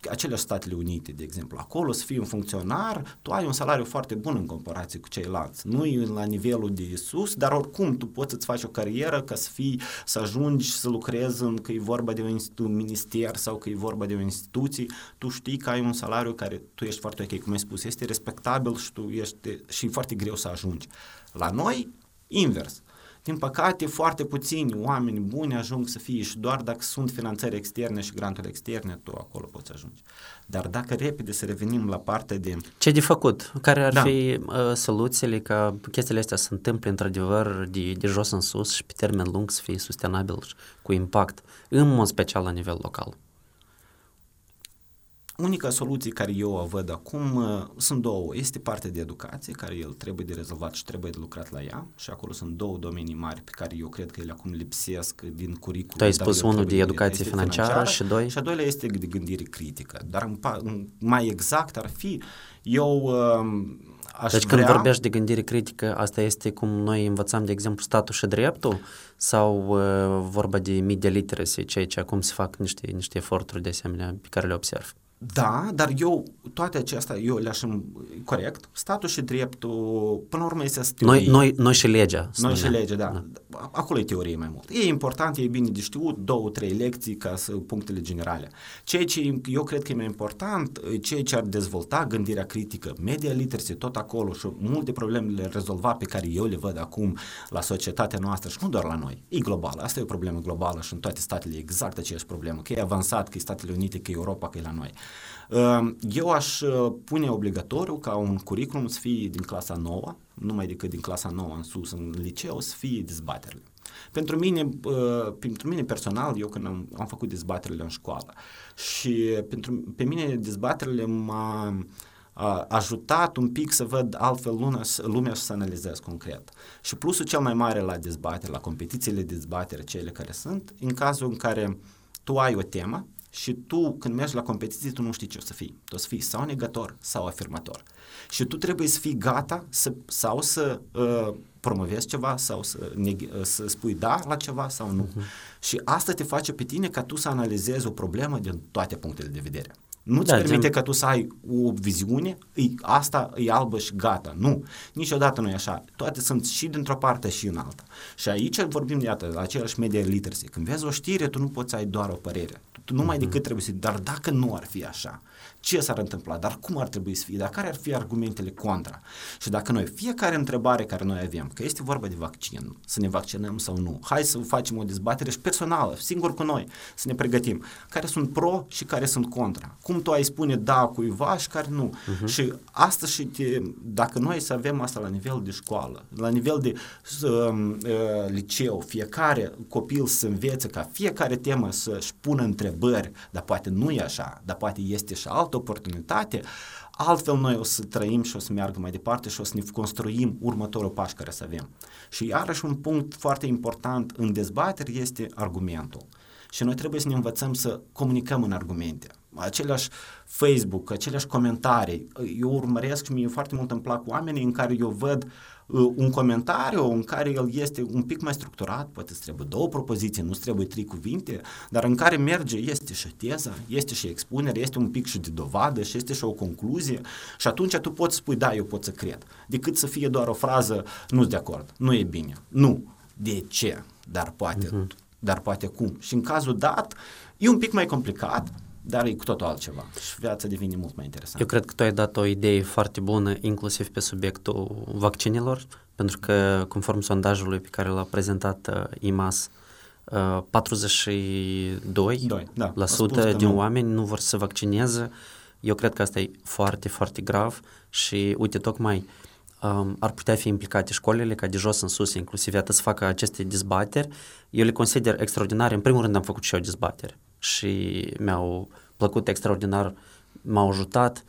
aceleași Statele Unite, de exemplu, acolo să fii un funcționar, tu ai un salariu foarte bun în comparație cu ceilalți. Nu e la nivelul de sus, dar oricum tu poți să-ți faci o carieră ca să fii, să ajungi să lucrezi în, că e vorba de un minister sau că e vorba de o instituție, tu știi că ai un salariu care tu ești foarte ok, cum ai spus, este respectabil și tu ești și e foarte greu să ajungi. La noi, invers. Din păcate, foarte puțini oameni buni ajung să fie și doar dacă sunt finanțări externe și granturi externe, tu acolo poți ajunge. Dar dacă repede să revenim la partea de... Ce de făcut? Care ar da. fi uh, soluțiile ca chestiile astea să întâmple într-adevăr de, de jos în sus și pe termen lung să fie sustenabil și cu impact, în mod special la nivel local? Unica soluție care eu o văd acum uh, sunt două. Este partea de educație, care el trebuie de rezolvat și trebuie de lucrat la ea și acolo sunt două domenii mari pe care eu cred că ele acum lipsesc din curriculum. Tu ai spus unul de educație de, financiară, financiară și doi? Și a doilea este de gândire critică, dar în, în, mai exact ar fi eu... Uh, Aș deci vrea... când vorbești de gândire critică, asta este cum noi învățam, de exemplu, statul și dreptul sau uh, vorba de media literacy, ceea ce acum se fac niște, niște eforturi de asemenea pe care le observ? Da, dar eu toate acestea eu le-aș corect. Statul și dreptul, până la urmă, este noi, noi, noi și legea. Noi și legea, da. da. Acolo e teorie mai mult. E important, e bine de știut, două, trei lecții ca să punctele generale. Ceea ce eu cred că e mai important, ceea ce ar dezvolta gândirea critică, media literacy, tot acolo și multe probleme le rezolva pe care eu le văd acum la societatea noastră și nu doar la noi. E globală, asta e o problemă globală și în toate statele e exact aceeași problemă, că e avansat, că e Statele Unite, că e Europa, că e la noi. Eu aș pune obligatoriu ca un curriculum să fie din clasa nouă, numai decât din clasa nouă în sus, în liceu, să fie dezbaterile. Pentru mine, pentru mine personal, eu când am, am făcut dezbaterile în școală și pentru, pe mine dezbaterile m-a a ajutat un pic să văd altfel lumea, lumea și să analizez concret. Și plusul cel mai mare la dezbatere, la competițiile de dezbatere, cele care sunt, în cazul în care tu ai o temă, și tu, când mergi la competiții, tu nu știi ce o să fii. Tu o să fii sau negator sau afirmator. Și tu trebuie să fii gata să, sau să uh, promovezi ceva sau să, neg- să spui da la ceva sau nu. Uh-huh. Și asta te face pe tine ca tu să analizezi o problemă din toate punctele de vedere. Nu îți da, permite că tu să ai o viziune, e, asta e albă și gata. Nu, niciodată nu e așa. Toate sunt și dintr-o parte și în alta. Și aici vorbim, iată, la același media literacy. Când vezi o știre, tu nu poți să ai doar o părere. numai decât trebuie să... Dar dacă nu ar fi așa, ce s-ar întâmpla? Dar cum ar trebui să fie? Dar care ar fi argumentele contra? Și dacă noi, fiecare întrebare care noi avem, că este vorba de vaccin, să ne vaccinăm sau nu, hai să facem o dezbatere și personală, singur cu noi, să ne pregătim. Care sunt pro și care sunt contra? Cum tu ai spune da cuiva și care nu? Uh-huh. Și asta și te, dacă noi să avem asta la nivel de școală, la nivel de uh, liceu, fiecare copil să învețe ca fiecare temă să-și pună întrebări, dar poate nu e așa, dar poate este și altă oportunitate, altfel noi o să trăim și o să meargă mai departe și o să ne construim următorul pas care să avem. Și iarăși un punct foarte important în dezbateri este argumentul. Și noi trebuie să ne învățăm să comunicăm în argumente. Aceleași Facebook, aceleași comentarii. Eu urmăresc și mie foarte mult îmi plac oamenii în care eu văd uh, un comentariu în care el este un pic mai structurat, poate îți trebuie două propoziții, nu trebuie trei cuvinte, dar în care merge, este și teza, este și expunere, este un pic și de dovadă și este și o concluzie și atunci tu poți spui, da, eu pot să cred, decât să fie doar o frază, nu-s de acord, nu e bine, nu, de ce, dar poate, uh-huh. dar poate cum. Și în cazul dat, e un pic mai complicat, dar e cu totul altceva și viața devine mult mai interesantă. Eu cred că tu ai dat o idee foarte bună, inclusiv pe subiectul vaccinilor, pentru că, conform sondajului pe care l-a prezentat I M A S, patruzeci și doi la sută da, din nu. oameni nu vor să se vaccineze. Eu cred că asta e foarte, foarte grav și, uite, tocmai um, ar putea fi implicate școlile ca de jos în sus, inclusiv atât să facă aceste dezbateri. Eu le consider extraordinare. În primul rând am făcut și eu dezbateri și mi-au plăcut extraordinar, m-au ajutat,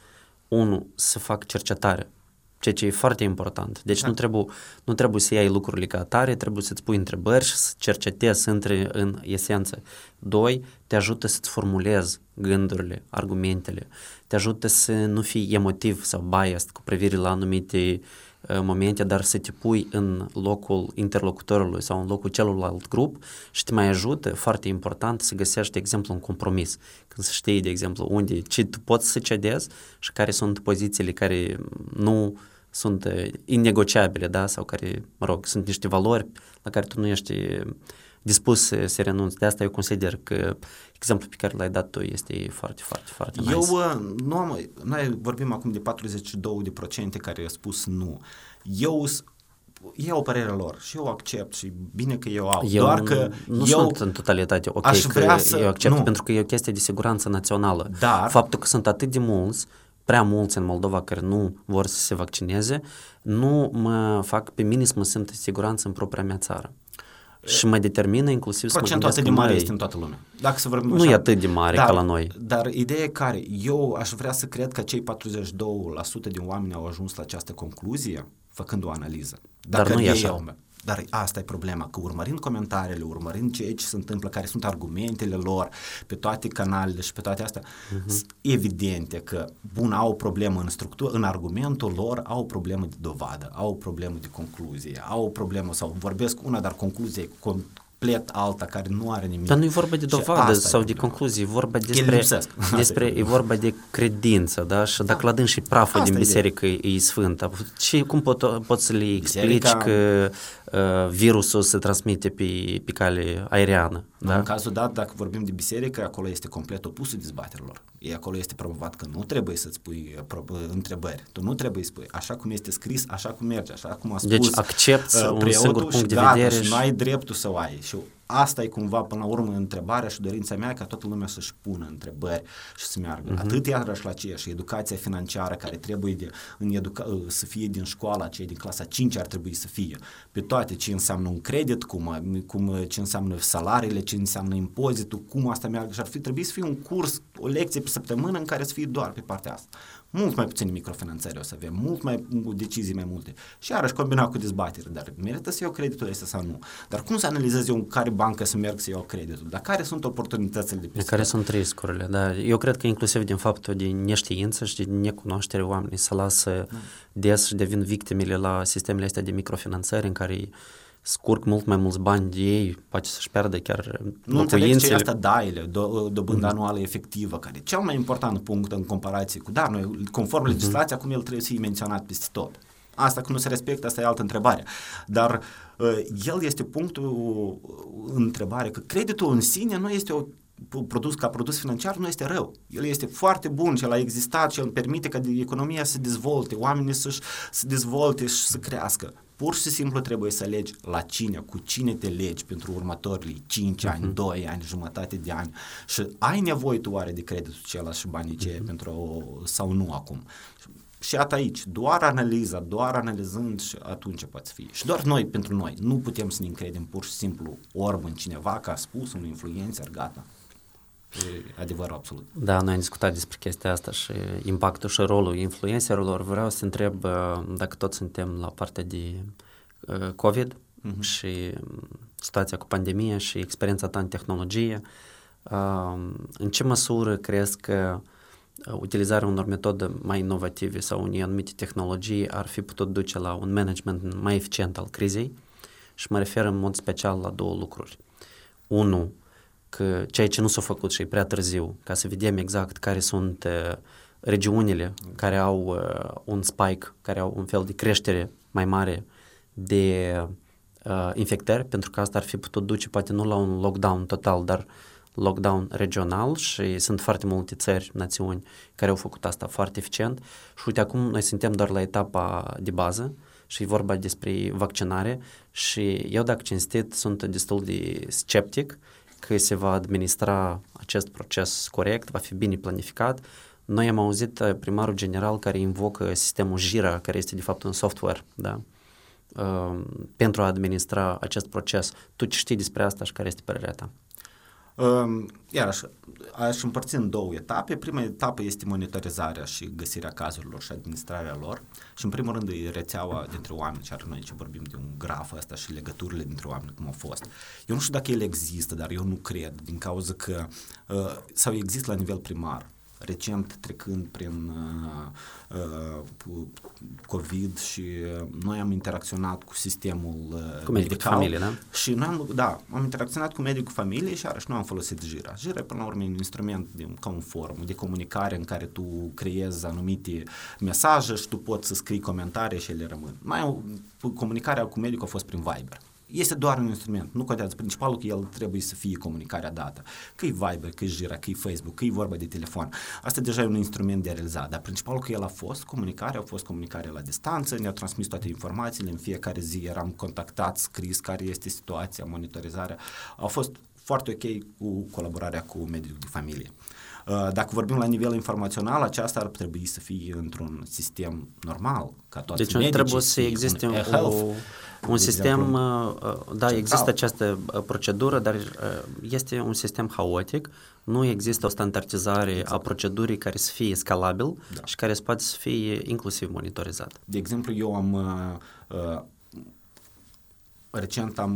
unu, să fac cercetare, ceea ce e foarte important. Deci da. nu, trebuie, nu trebuie să iei lucrurile ca atare, trebuie să-ți pui întrebări și să cercetezi să intri în esență. Doi, te ajută să-ți formulezi gândurile, argumentele, te ajută să nu fii emotiv sau biased cu privire la anumite uh, momente, dar să te pui în locul interlocutorului sau în locul celuilalt grup și te mai ajută, foarte important, să găsești, de exemplu, un compromis. Când să știi, de exemplu, unde, ce tu poți să cedezi și care sunt pozițiile care nu sunt uh, innegociabile, da, sau care, mă rog, sunt niște valori la care tu nu ești dispus să, să renunți. De asta eu consider că exemplul pe care l-ai dat tu este foarte, foarte, foarte eu, nice. Nu am, noi vorbim acum de patruzeci și doi la sută care au spus nu. Eu iau părerea lor și eu accept și bine că eu au. Eu doar că nu eu sunt în totalitate ok aș vrea că să, eu accept nu. Pentru că e o chestie de siguranță națională. Dar faptul că sunt atât de mulți, prea mulți în Moldova care nu vor să se vaccineze, nu mă fac pe mine să mă simt în siguranță în propria mea țară. Și mă determină inclusiv să mă gândesc. Procentul atât de mare este în toată lumea. Dacă să vorbim nu așa, e atât de mare dar, ca la noi. Dar ideea care, eu aș vrea să cred că cei patruzeci și doi la sută din oameni au ajuns la această concluzie făcând o analiză. Dacă dar nu e așa. Au, dar asta e problema, că urmărind comentariile, urmărind ceea ce se întâmplă, care sunt argumentele lor pe toate canalele și pe toate astea, uh-huh. evidente că, bun, au o problemă în structură, în argumentul lor, au o problemă de dovadă, au o problemă de concluzie, au o problemă sau vorbesc una, dar concluzia e complet alta, care nu are nimic. Dar nu e vorba de dovadă sau de concluzie, e vorba despre, despre e vorba de credință, da? Și dacă da. la dânsi praful asta din biserică e, e sfântă, ce, cum pot, pot să le explici biserica... că uh, virusul se transmite pe, pe cale aeriană? Da? În cazul dat, dacă vorbim de biserică, acolo este complet opusul dezbaterilor. E acolo este promovat că nu trebuie să-ți pui întrebări, tu nu trebuie să pui așa cum este scris, așa cum merge, așa cum a spus deci accepți uh, un singur punct de gata, vedere și nu ai dreptul să o ai. Și asta e cumva până la urmă întrebarea și dorința mea ca toată lumea să-și pună întrebări și să meargă. Uh-huh. Atât iarăși la aceea și educația financiară care trebuie de, în educa- să fie din școala, cei din clasa cinci ar trebui să fie. Pe toate ce înseamnă un credit, cum, cum, ce înseamnă salariile, ce înseamnă impozitul, cum asta meargă și ar fi trebuit să fie un curs, o lecție pe săptămână în care să fie doar pe partea asta. Mult mai puține microfinanțări o să avem, mult mai decizii mai multe. Și iarăși combina cu dezbatere, dar merită să iau creditul ăsta sau nu? Dar cum să analizez eu în care bancă să merg să iau creditul? Dar care sunt oportunitățile de piață? Care sunt riscurile? Da, eu cred că inclusiv din faptul de neștiință și de necunoaștere oamenii se lasă da. des și devin victimele la sistemele astea de microfinanțări în care scurg mult mai mulți bani de ei, poate să-și pierdă chiar nu înțeleg ce e asta daile, do, dobândă mm-hmm. anuală efectivă, care e cel mai important punct în comparație cu, da, noi, conform mm-hmm. legislației, acum el trebuie să fie menționat peste tot. Asta că nu se respectă, asta e altă întrebare. Dar uh, el este punctul uh, întrebare, că creditul în sine nu este o produs ca produs financiar nu este rău. El este foarte bun și el a existat și el permite ca economia să dezvolte, oamenii să-și să dezvolte și să crească. Pur și simplu trebuie să alegi la cine, cu cine te legi pentru următorii cinci uh-huh. ani, doi ani, jumătate de ani și ai nevoie tu oare de creditul acela și banii ce uh-huh. pentru sau nu acum. Și at aici, doar analiza, doar analizând și atunci poate fi. Și doar noi, pentru noi, nu putem să ne încredem pur și simplu orb în cineva că a spus un influencer, gata. E adevăr absolut. Da, noi am discutat despre chestia asta și impactul și rolul influencerilor. Vreau să întreb dacă toți suntem la partea de COVID uh-huh. și situația cu pandemia și experiența ta în tehnologie. În ce măsură crezi că utilizarea unor metode mai inovative sau unei anumite tehnologii ar fi putut duce la un management mai eficient al crizei? Și mă refer în mod special la două lucruri. Unu, că ceea ce nu s-a făcut și e prea târziu, ca să vedem exact care sunt uh, regiunile care au uh, un spike, care au un fel de creștere mai mare de uh, infectări, pentru că asta ar fi putut duce poate nu la un lockdown total, dar lockdown regional și sunt foarte multe țări, națiuni care au făcut asta foarte eficient și uite acum noi suntem doar la etapa de bază și e vorba despre vaccinare și eu dacă cinstit sunt destul de sceptic că se va administra acest proces corect, va fi bine planificat. Noi am auzit primarul general care invocă sistemul Jira, care este de fapt un software, da? Uh, pentru a administra acest proces. Tu ce știi despre asta și care este părerea ta? Iarăși, aș împărți în două etape. Prima etapă este monitorizarea și găsirea cazurilor și administrarea lor și în primul rând e rețeaua dintre oameni, chiar noi ce vorbim de un graf ăsta și legăturile dintre oameni cum au fost. Eu nu știu dacă ele există, dar eu nu cred din cauza că uh, sau există la nivel primar. Recent trecând prin uh, uh, COVID și uh, noi am interacționat cu sistemul uh, cu medicul medical familie, da? Și noi am, da, am interacționat cu medicul familiei și iarăși nu am folosit Jira. Jira până la urmă e un instrument de, ca un forum de comunicare în care tu creezi anumite mesaje și tu poți să scrii comentarii și ele rămân. Mai comunicarea cu medicul a fost prin Viber. Este doar un instrument, nu contează, principalul că el trebuie să fie comunicarea dată, că e Viber, că e Jira, că e Facebook, că e vorba de telefon, asta deja e un instrument de realizat, dar principalul că el a fost comunicarea, a fost comunicarea la distanță, ne-a transmis toate informațiile, în fiecare zi eram contactat, scris care este situația, monitorizarea, a fost foarte ok cu colaborarea cu medicul de familie. Dacă vorbim la nivel informațional, aceasta ar trebui să fie într-un sistem normal, ca toți medicii. Deci trebuie să existe un, health, un, un sistem, exemplu, da, există această procedură, dar este un sistem haotic, nu există o standardizare exact. A procedurii care să fie scalabil da. Și care să poate să fie inclusiv monitorizat. De exemplu, eu am... Uh, Recent am,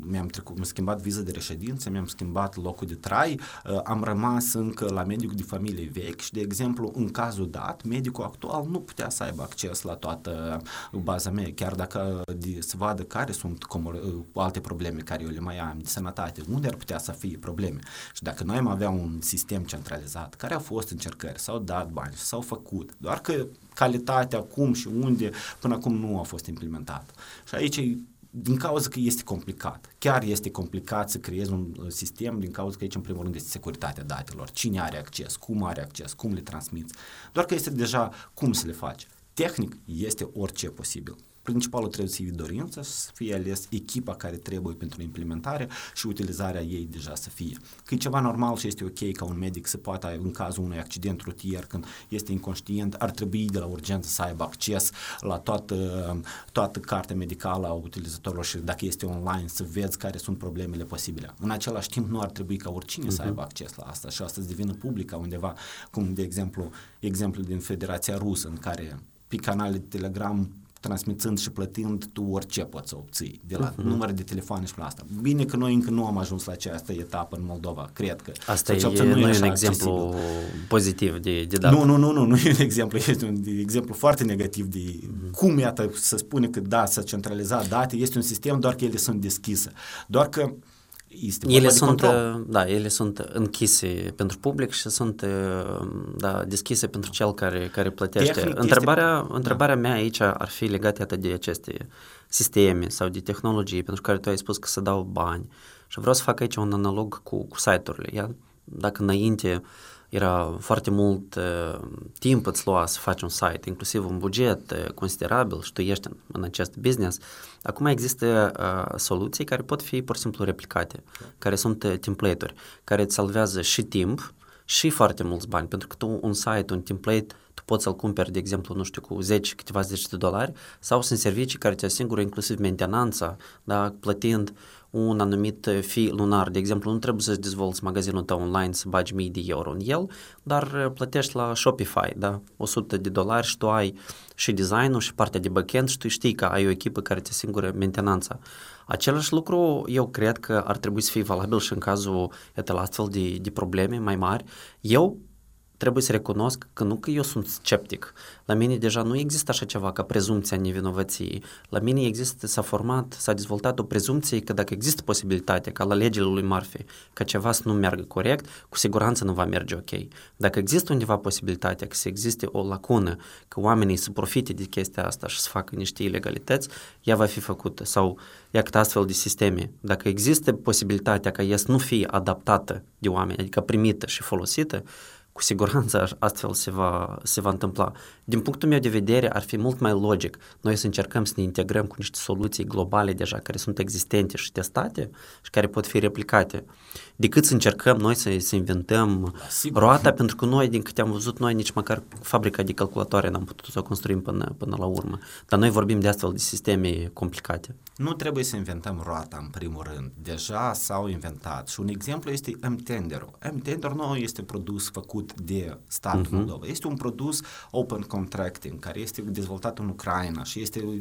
mi-am, trecut, mi-am schimbat viza de reședință, mi-am schimbat locul de trai, am rămas încă la medicul de familie vechi și, de exemplu, în cazul dat, medicul actual nu putea să aibă acces la toată baza mea, chiar dacă se vadă care sunt comor- alte probleme care eu le mai am de sănătate, unde ar putea să fie probleme. Și dacă noi am avea un sistem centralizat, care au fost încercări, s-au dat bani, s-au făcut, doar că calitatea, cum și unde, până acum nu a fost implementată. Și aici e din cauza că este complicat. Chiar este complicat să creezi un uh, sistem din cauza că aici în primul rând este securitatea datelor. Cine are acces, cum are acces, cum le transmiți. Doar că este deja cum să le faci. Tehnic este orice posibil. Principalul trebuie să fie dorința, să fie ales echipa care trebuie pentru implementare și utilizarea ei deja să fie. Că e ceva normal și este ok ca un medic să poată, în cazul unui accident rutier, când este inconștient, ar trebui de la urgență să aibă acces la toată, toată cartea medicală a utilizatorilor și dacă este online să vezi care sunt problemele posibile. În același timp nu ar trebui ca oricine uh-huh. să aibă acces la asta și asta să devină publică undeva, cum de exemplu, exemplu din Federația Rusă în care pe canalele de Telegram transmițând și plătind, tu orice poți să obții, de la uh-huh. număr de telefoane și la asta. Bine că noi încă nu am ajuns la această etapă în Moldova, cred că. Asta e, nu nu e un exemplu pozitiv de, de dat. Nu, nu, nu, nu, nu e un exemplu, este un exemplu foarte negativ de uh-huh. cum, iată, se spune că da, s-a centralizat date, este un sistem, doar că ele sunt deschise. Doar că Ele sunt, da, ele sunt închise pentru public și sunt da, deschise pentru cel care, care plătește. Tehnic întrebarea este... întrebarea da. mea aici ar fi legată atât de aceste sisteme sau de tehnologie pentru care tu ai spus că se dau bani Și vreau să fac aici un analog cu, cu site-urile. Ia? Dacă înainte era foarte mult uh, timp îți lua să faci un site, inclusiv un buget uh, considerabil și tu ești în, în acest business, acum există uh, soluții care pot fi pur și simplu replicate, okay. care sunt uh, template-uri, care îți salvează și timp și foarte mulți bani, pentru că tu un site, un template, tu poți să-l cumperi, de exemplu, nu știu, cu zece, câteva zece de dolari, sau sunt servicii care te asigură inclusiv mentenanța, da, plătind un anumit fee lunar. De exemplu, nu trebuie să-ți dezvolți magazinul tău online să bagi mii de euro în el, dar plătești la Shopify, da, o sută de dolari și tu ai și designul și partea de backend și tu știi că ai o echipă care te asigură mentenanța. Același lucru eu cred că ar trebui să fie valabil și în cazul etel astfel de, de probleme mai mari. Eu trebuie să recunosc că nu că eu sunt sceptic. La mine deja nu există așa ceva ca prezumția nevinovăției. La mine există, s-a format, s-a dezvoltat o prezumție că dacă există posibilitatea ca la legile lui Murphy, că ceva să nu meargă corect, cu siguranță nu va merge ok. Dacă există undeva posibilitatea că să existe o lacună, că oamenii să profite de chestia asta și să facă niște ilegalități, ea va fi făcută. Sau iată astfel de sisteme. Dacă există posibilitatea ca ea să nu fie adaptată de oameni, adică primită și folosită, cu siguranță astfel se va, se va întâmpla. Din punctul meu de vedere, ar fi mult mai logic noi să încercăm să ne integrăm cu niște soluții globale deja, care sunt existente și testate și care pot fi replicate, decât să încercăm noi să, să inventăm da, roata, pentru că noi, din câte am văzut noi, nici măcar fabrica de calculatoare n-am putut să o construim până, până la urmă. Dar noi vorbim de astfel de sisteme complicate. Nu trebuie să inventăm roata, în primul rând. Deja s-au inventat. Și un exemplu este M-Tender-ul. M-Tender nu este produs făcut de statul uh-huh. Moldova. Este un produs open contracting care este dezvoltat în Ucraina și este,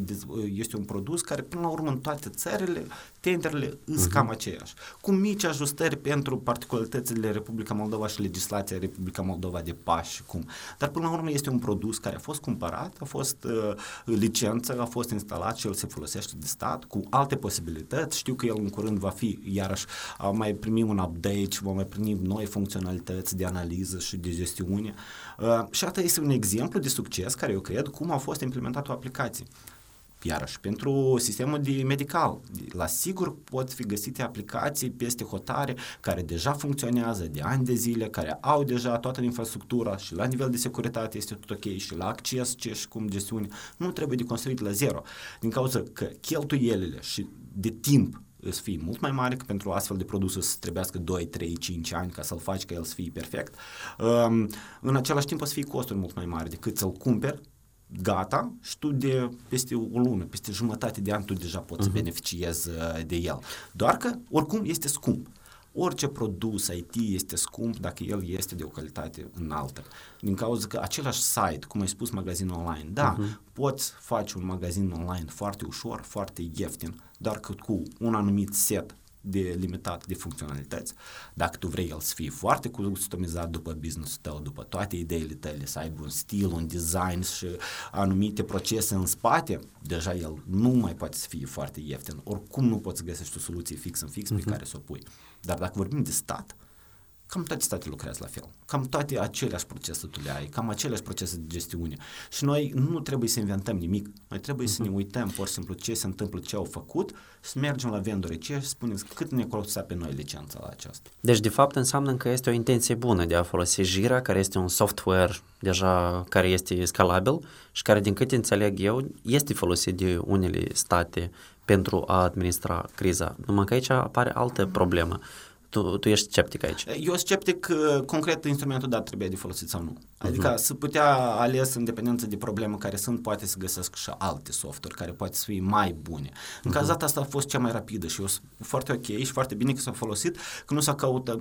este un produs care până la urmă în toate țările, tenderele uh-huh. sunt cam aceeași. Cu mici ajustări pentru particularitățile Republica Moldova și legislația Republica Moldova de pași cum. Dar până la urmă este un produs care a fost cumpărat, a fost uh, licență, a fost instalat și el se folosește de stat cu alte posibilități. Știu că el în curând va fi iarăși uh, mai primim un update și vom mai primi noi funcționalități de analiză și de gestiune. Uh, și asta este un exemplu de succes care eu cred cum a fost implementată o aplicație. Iarăși, pentru sistemul de medical, la sigur pot fi găsite aplicații peste hotare care deja funcționează de ani de zile, care au deja toată infrastructura și la nivel de securitate este tot ok și la acces ce și cum gestiune. Nu trebuie de construit la zero, din cauza că cheltuielile și de timp să fie mult mai mare, că pentru astfel de produse să trebuiască doi, trei, cinci ani ca să-l faci, ca el să fie perfect. Um, în același timp o să fie costuri mult mai mari decât să-l cumperi, gata, și tu de peste o lună, peste jumătate de an tu deja poți uh-huh. să beneficiezi de el. Doar că, oricum, este scump. Orice produs I T este scump dacă el este de o calitate înaltă. Din cauza că același site, cum ai spus, magazin online, da, uh-huh. poți face un magazin online foarte ușor, foarte ieftin, doar că cu un anumit set de limitat de funcționalități. Dacă tu vrei el să fie foarte customizat după business-ul tău, după toate ideile tale, să aibă un stil, un design și anumite procese în spate, deja el nu mai poate să fie foarte ieftin. Oricum nu poți să găsești o soluție fix în fix uh-huh. pe care să o pui. Dar dacă vorbim de stat, cam toate statele lucrează la fel. Cam toate aceleași procese tu le ai, cam aceleași procese de gestiune. Și noi nu trebuie să inventăm nimic. Noi trebuie uh-huh. să ne uităm, pur și simplu, ce se întâmplă, ce au făcut, să mergem la vendorii ce și spunem cât ne costă pe noi licența la aceasta. Deci, de fapt, înseamnă că este o intenție bună de a folosi Jira, care este un software deja care este scalabil și care, din câte înțeleg eu, este folosit de unele state pentru a administra criza. Numai că aici apare altă problemă. Tu, tu ești sceptic aici. Eu sunt sceptic concret instrumentul dat trebuie de folosit sau nu. Adică uh-huh. să putea ales în dependență de probleme care sunt, poate să găsesc și alte softuri care poate să fie mai bune. În uh-huh. cazul asta a fost cea mai rapidă și eu sunt foarte ok și foarte bine că s-a folosit, că nu s-a căutat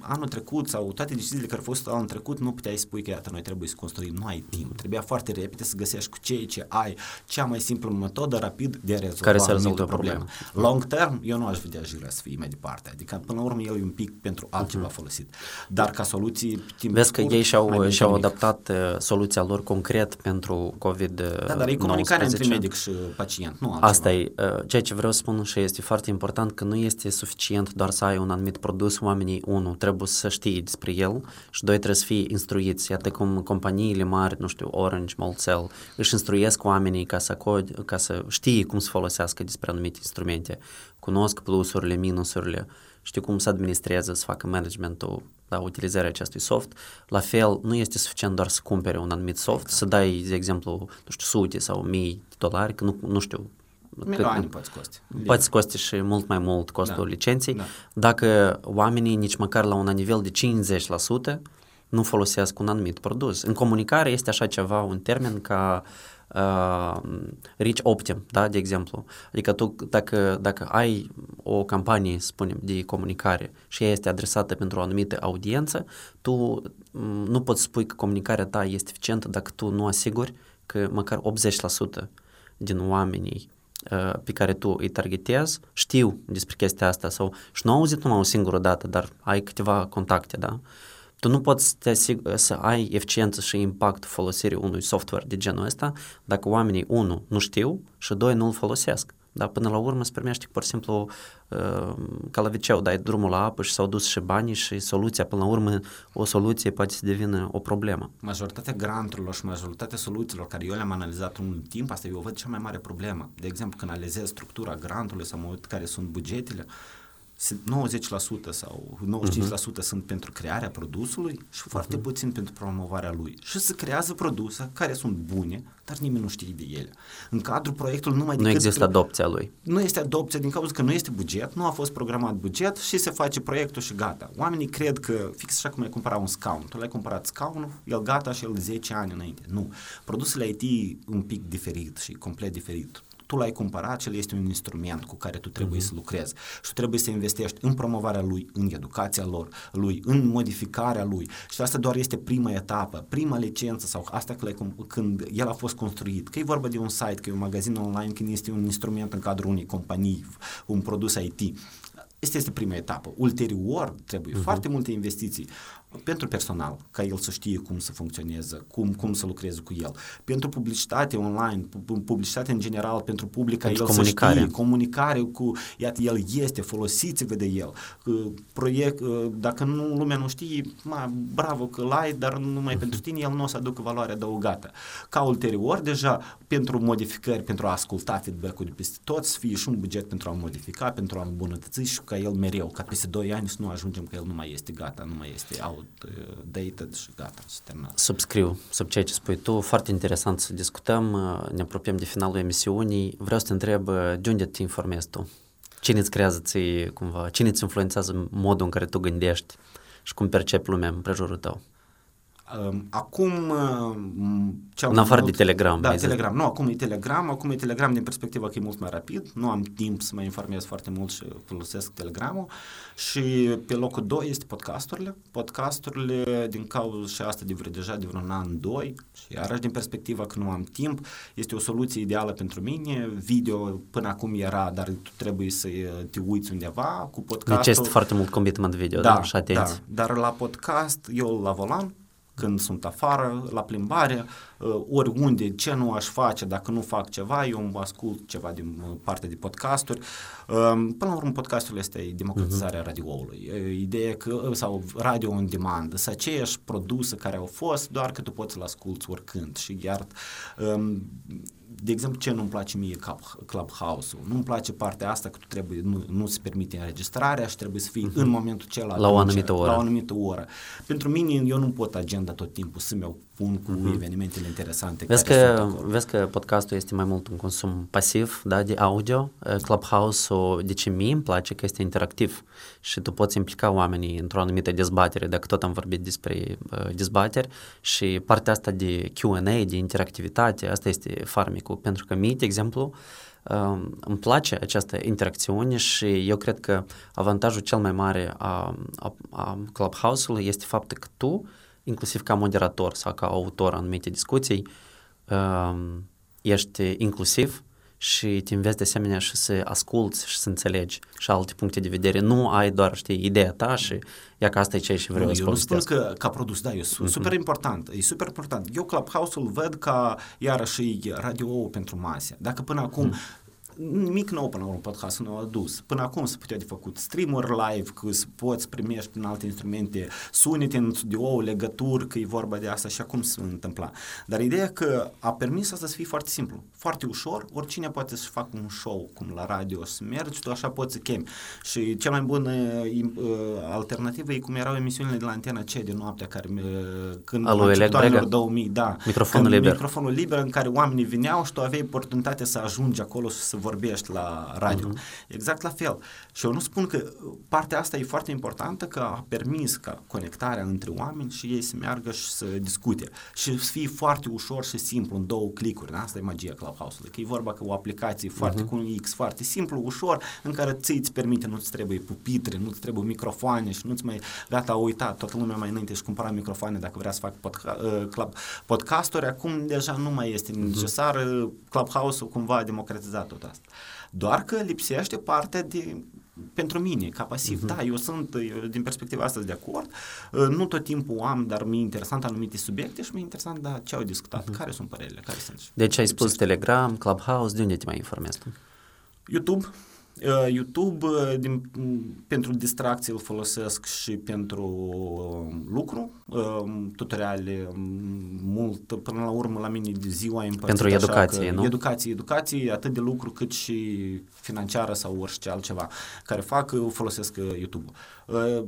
anul trecut sau toate deciziile care au fost anul trecut, nu puteai spui că iată noi trebuie să construim, nu ai timp. Trebuia foarte repede să găsești cu ceea ce ai cea mai simplă metodă rapid de a rezolva care să rezolve problema. Problem. Long term, eu nu aș vedea Jira să fie mai departe. Adică până urmă el e un pic pentru altceva uh-huh. folosit. Dar ca soluții timp Vezi scurt, că ei și-au, și-au adaptat soluția lor concret pentru covid nouăsprezece. Da, dar e comunicarea între medic și pacient, nu altceva. Asta e ceea ce vreau să spun și este foarte important, că nu este suficient doar să ai un anumit produs. Oamenii, unu, trebuie să știe despre el și doi, trebuie să fie instruiți. Iată cum companiile mari, nu știu, Orange, Moldcell, își instruiesc oamenii ca să, co- ca să știe cum să folosească despre anumite instrumente. Cunosc plusurile, minusurile, știu cum să administrează, să facă managementul, da, utilizarea acestui soft. La fel, nu este suficient doar să cumpere un anumit soft, exact. Să dai, de exemplu, nu știu, sute sau mii de dolari, că nu, nu știu, milioane poți costi. Poți costi și mult mai mult costul da. licenței. Da. Dacă oamenii nici măcar la un nivel de cincizeci la sută nu folosesc un anumit produs. În comunicare este așa ceva, un termen ca uh, reach optim, da, de exemplu. Adică tu dacă, dacă ai o campanie, spunem, de comunicare și ea este adresată pentru o anumită audiență, tu m- nu poți spui că comunicarea ta este eficientă dacă tu nu asiguri că măcar optzeci la sută din oamenii pe care tu îi targetezi știu despre chestia asta sau și nu au auzit numai o singură dată, dar ai câteva contacte, da? Tu nu poți să, te asigur, să ai eficiență și impact folosirii unui software de genul ăsta dacă oamenii, unu, nu știu și doi, nu îl folosesc, da? Până la urmă îți primești pur și simplu uh, ca la viceu, dai drumul la apă și s-au dus și banii și soluția, până la urmă o soluție poate să devină o problemă. Majoritatea granturilor și majoritatea soluțiilor care eu le-am analizat în timp, asta eu văd cea mai mare problemă. De exemplu, când analizez structura grantului sau mă uit care sunt bugetele, nouăzeci la sută sau nouăzeci și cinci la sută uh-huh. sunt pentru crearea produsului și foarte uh-huh. puțin pentru promovarea lui. Și se creează produse care sunt bune, dar nimeni nu știe de ele. În cadrul proiectului numai decât... Nu există adopția lui. Nu este adopția din cauza că nu este buget, nu a fost programat buget și se face proiectul și gata. Oamenii cred că fix așa cum ai cumpărat un scaun. Tu l-ai cumpărat scaunul, el gata și el zece ani înainte. Nu. Produsele I T un pic diferit și complet diferit. Tu l-ai cumpărat și el este un instrument cu care tu trebuie mm-hmm. să lucrezi și tu trebuie să investești în promovarea lui, în educația lor, lui, în modificarea lui și asta doar este prima etapă, prima licență sau asta când el a fost construit, că e vorba de un site, că e un magazin online, când este un instrument în cadrul unei companii, un produs I T. Asta este prima etapă. Ulterior trebuie uh-huh. foarte multe investiții pentru personal, ca el să știe cum să funcționeze, cum, cum să lucreze cu el. Pentru publicitate online, publicitate în general, pentru public, ca el să știe, comunicare cu, iată, el este, folosiți-vă de el. Proiect, dacă nu, lumea nu știe, ma, bravo că l-ai, dar numai uh-huh. pentru tine el nu o să aducă valoare adăugată. Ca ulterior, deja, pentru modificări, pentru a asculta feedback-ul de peste tot, să fie și un buget pentru a modifica, pentru a îmbunătăți și ca el mereu, ca peste doi ani să nu ajungem că el nu mai este gata, nu mai este outdated și gata. Subscriu sub ceea ce spui tu, foarte interesant să discutăm, ne apropiem de finalul emisiunii, vreau să te întreb de unde te informezi tu? Cine îți creează ție cumva, cine îți influențează modul în care tu gândești și cum percepi lumea împrejurul tău? Acum în afară de Telegram, da, Telegram. Nu, acum e Telegram, acum e Telegram din perspectiva că e mult mai rapid, nu am timp să mă informez foarte mult și folosesc Telegramul și pe locul doi este podcasturile, podcasturile din cauza și asta de vreo deja de vreun an, doi și iarăși din perspectiva că nu am timp, este o soluție ideală pentru mine, video până acum era, dar tu trebuie să te uiți undeva cu podcastul. Deci este foarte mult commitment video, da, da? Și atenți. Da, dar la podcast eu la volan când sunt afară, la plimbare, oriunde, ce nu aș face, dacă nu fac ceva, eu îmi ascult ceva din partea de podcasturi. Până la urmă, podcastul este democratizarea uh-huh. radioului. Ideea că, sau radio on demand, sunt aceeași produse care au fost, doar că tu poți să-l asculți oricând și iar... Um, de exemplu, ce nu-mi place mie Clubhouse-ul? Nu-mi place partea asta că tu trebuie, nu, nu se permite înregistrarea și trebuie să fii uh-huh. în momentul celălalt. La o anumită oră. La o anumită oră. Pentru mine, eu nu pot agenda tot timpul să mi-o pun cu uh-huh. evenimentele interesante. Vezi, care că, sunt vezi că podcastul este mai mult un consum pasiv, da, de audio. Clubhouse-ul, de ce mie îmi place că este interactiv și tu poți implica oamenii într-o anumită dezbatere, dacă tot am vorbit despre uh, dezbateri și partea asta de Q and A, de interactivitate, asta este farmic. Pentru că mie, de exemplu, îmi place această interacțiune și eu cred că avantajul cel mai mare a, a, a Clubhouse-ului este faptul că tu, inclusiv ca moderator sau ca autor în anumite discuții, ești inclusiv și te înveți de asemenea și să asculți și să înțelegi și alte puncte de vedere. Nu ai doar, știi, ideea ta și ia că asta e ceea ce vreau nu, să povestesc. Eu nu spun că ca produs, da, e super mm-hmm. important, e super important. Eu Clubhouse-ul văd ca iarăși radio pentru mase. Dacă până acum mm-hmm. nimic nou până la urmă podcastul nu a adus. Până acum se putea de făcut stream-uri live, că se poți primești în alte instrumente sunete în studio, legături, că e vorba de asta și acum se întâmpla. Dar ideea că a permis asta să fie foarte simplu, foarte ușor, oricine poate să facă un show cum la radio, să mergi, tu așa poți să chemi. Și cea mai bună alternativă e cum erau emisiunile de la Antena C de noaptea, care când început două mii, da, microfonul liber. microfonul liber în care oamenii vineau și tu aveai oportunitatea să ajungi acolo să vorbești la radio. Uh-huh. Exact la fel. Și eu nu spun că partea asta e foarte importantă, că a permis ca conectarea între oameni și ei să meargă și să discute. Și să fie foarte ușor și simplu, în două clicuri. Da? Asta e magia Clubhouse-ului. Că e vorba că o aplicație uh-huh. foarte cu un X foarte simplu, ușor, în care ți îți permite, nu-ți trebuie pupitre, nu-ți trebuie microfoane și nu-ți mai... Gata, a uitat. Toată lumea mai înainte și cumpăra microfoane dacă vrea să fac podca- club, podcasturi. Acum deja nu mai este necesar. Uh-huh. Clubhouse-ul cumva a democratizat tot asta. Doar că lipsește partea de, pentru mine, ca pasiv. Uh-huh. Da, eu sunt, eu, din perspectiva asta, de acord. Nu tot timpul am, dar mi-e interesant anumite subiecte și mi-e interesant, da, ce au discutat, uh-huh. care sunt părerile, care sunt. Deci ai spus Telegram, Clubhouse, de unde te mai informezi tu? YouTube. YouTube din, pentru distracție îl folosesc și pentru lucru, tutoriale mult, până la urmă la mine de ziua împărțit pentru educație, așa că, nu? Educație, educație, atât de lucru cât și financiară sau orice altceva care fac, folosesc YouTube-ul.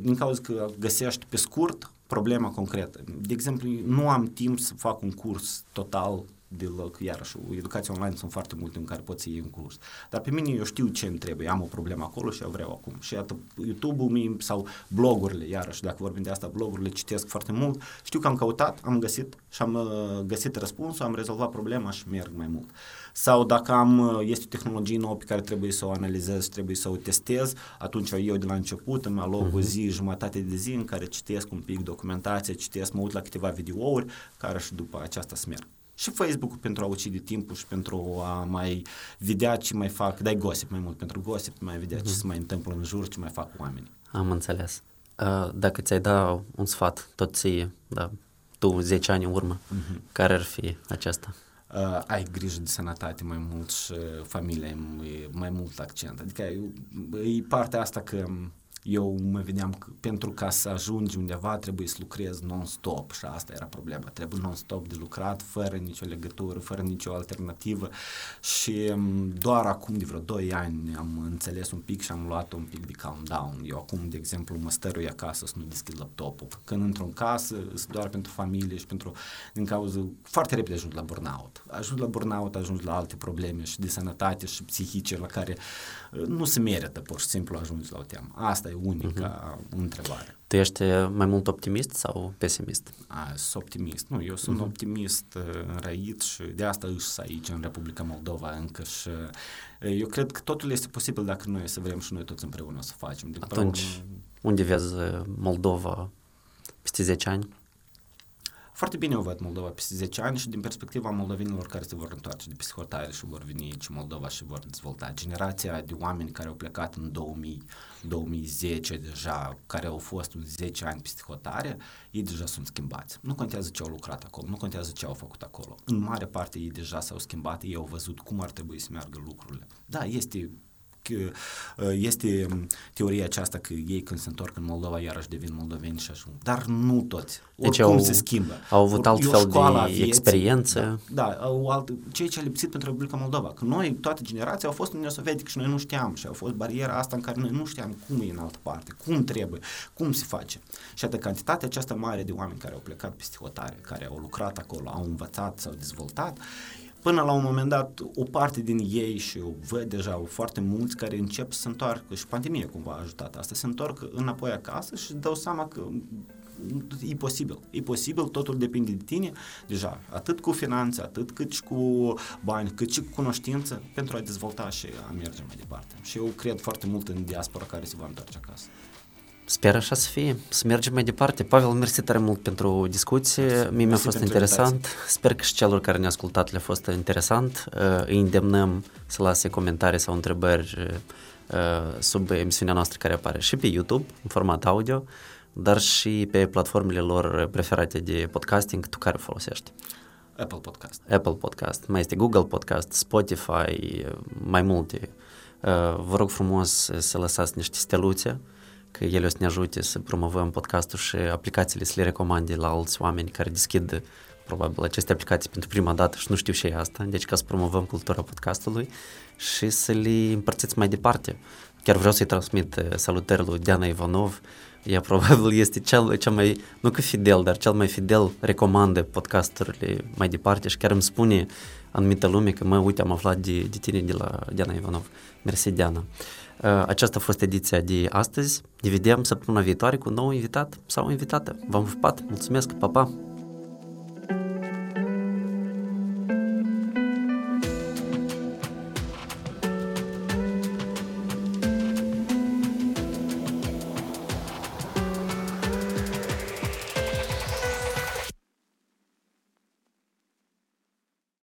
Din cauza că găsești pe scurt problema concretă. De exemplu, nu am timp să fac un curs total de loc, iarăși, educația online sunt foarte multe în care poți să iei în curs. Dar pe mine eu știu ce îmi trebuie, am o problemă acolo și eu vreau acum. Și iată, YouTube-ul meu sau blogurile, iarăși, dacă vorbim de asta, blogurile citesc foarte mult, știu că am căutat, am găsit și am uh, găsit răspunsul, am rezolvat problema și merg mai mult. Sau dacă am, este o tehnologie nouă pe care trebuie să o analizez, trebuie să o testez, atunci eu de la început îmi aloc o zi, jumătate de zi în care citesc un pic documentație, citesc, mă uit la câteva videouri, care și după aceasta să merg. Și Facebook-ul pentru a ucide timpul și pentru a mai vedea ce mai fac, dai gossip mai mult pentru gossip, mai vedea mm-hmm. ce se mai întâmplă în jur, ce mai fac oamenii. Am înțeles. Dacă ți-ai da un sfat, tot ție, da, tu zece ani în urmă, mm-hmm. care ar fi acesta? Uh, ai grijă de sănătate mai mult și familie, mai mult accent. Adică e partea asta că... Eu mă vedeam că pentru ca să ajungi undeva trebuie să lucrezi non-stop și asta era problema, trebuie non-stop de lucrat, fără nicio legătură, fără nicio alternativă și doar acum de vreo doi ani am înțeles un pic și am luat un pic de calm down. Eu acum, de exemplu, mă stărui acasă să nu deschid laptopul, când într-o casă doar pentru familie și pentru, din cauza, foarte repede ajung la burnout. Ajung la burnout, ajung la alte probleme și de sănătate și psihice la care nu se merită, pur și simplu ajungi la o temă. Asta e unica uh-huh. întrebare. Tu ești mai mult optimist sau pesimist? Sunt optimist. Nu, eu sunt uh-huh. optimist înrăit și de asta își aici în Republica Moldova încă și eu cred că totul este posibil dacă noi să vrem și noi toți împreună să facem. De Atunci, părere... unde vezi Moldova peste zece ani? Foarte bine o văd Moldova peste zece ani și din perspectiva moldovenilor care se vor întoarce de peste hotare și vor veni aici în Moldova și vor dezvolta. Generația de oameni care au plecat în două mii, două mii zece deja, care au fost un zece ani peste hotare, ei deja sunt schimbați. Nu contează ce au lucrat acolo, nu contează ce au făcut acolo. În mare parte ei deja s-au schimbat, ei au văzut cum ar trebui să meargă lucrurile. Da, este... este teoria aceasta că ei când se întorc în Moldova iarăși devin moldoveni și așa, dar nu toți, oricum deci au, se schimbă. Au avut alt fel de experiență. Da, da au alt, ceea ce a lipsit pentru Republica Moldova, că noi, toată generația au fost în Uniunea Sovietică și noi nu știam și a fost bariera asta în care noi nu știam cum e în altă parte, cum trebuie, cum se face. Și atât cantitatea aceasta mare de oameni care au plecat peste hotare, care au lucrat acolo, au învățat, s-au dezvoltat, până la un moment dat, o parte din ei și eu văd deja foarte mulți care încep să se întoarcă și pandemia cumva a ajutat asta, se întorc înapoi acasă și dau seama că e posibil, e posibil, totul depinde de tine, deja, atât cu finanțe, atât cât și cu bani, cât și cu cunoștință pentru a dezvolta și a merge mai departe. Și eu cred foarte mult în diaspora care se va întoarce acasă. Sper așa să fie, să mergem mai departe. Pavel, mersi tare mult pentru discuție. Mie mi-a fost interesant. Sper că și celor care ne-au ascultat le-a fost interesant. Îi îndemnăm să lase comentarii sau întrebări sub emisiunea noastră care apare și pe YouTube, în format audio, dar și pe platformele lor preferate de podcasting. Tu care folosești? Apple Podcast. Apple Podcast. Mai este Google Podcast, Spotify, mai multe. Vă rog frumos să lăsați niște steluțe, că ele o să ne ajute să promovăm podcastul și aplicațiile să le recomande la alți oameni care deschid probabil aceste aplicații pentru prima dată și nu știu ce e asta, deci ca să promovăm cultura podcastului și să le împărțiți mai departe. Chiar vreau să-i transmit salutări lui Diana Ivanov, ea probabil este cel, cel mai, nu că fidel, dar cel mai fidel recomandă podcasturile mai departe și chiar îmi spune anumită lume că mă, uite, am aflat de, de tine de la Diana Ivanov. Mersi, Diana. Aceasta a fost ediția de astăzi. Ne vedem săptămâna viitoare cu un nou invitat sau invitată. V-am pupat, mulțumesc, pa, pa!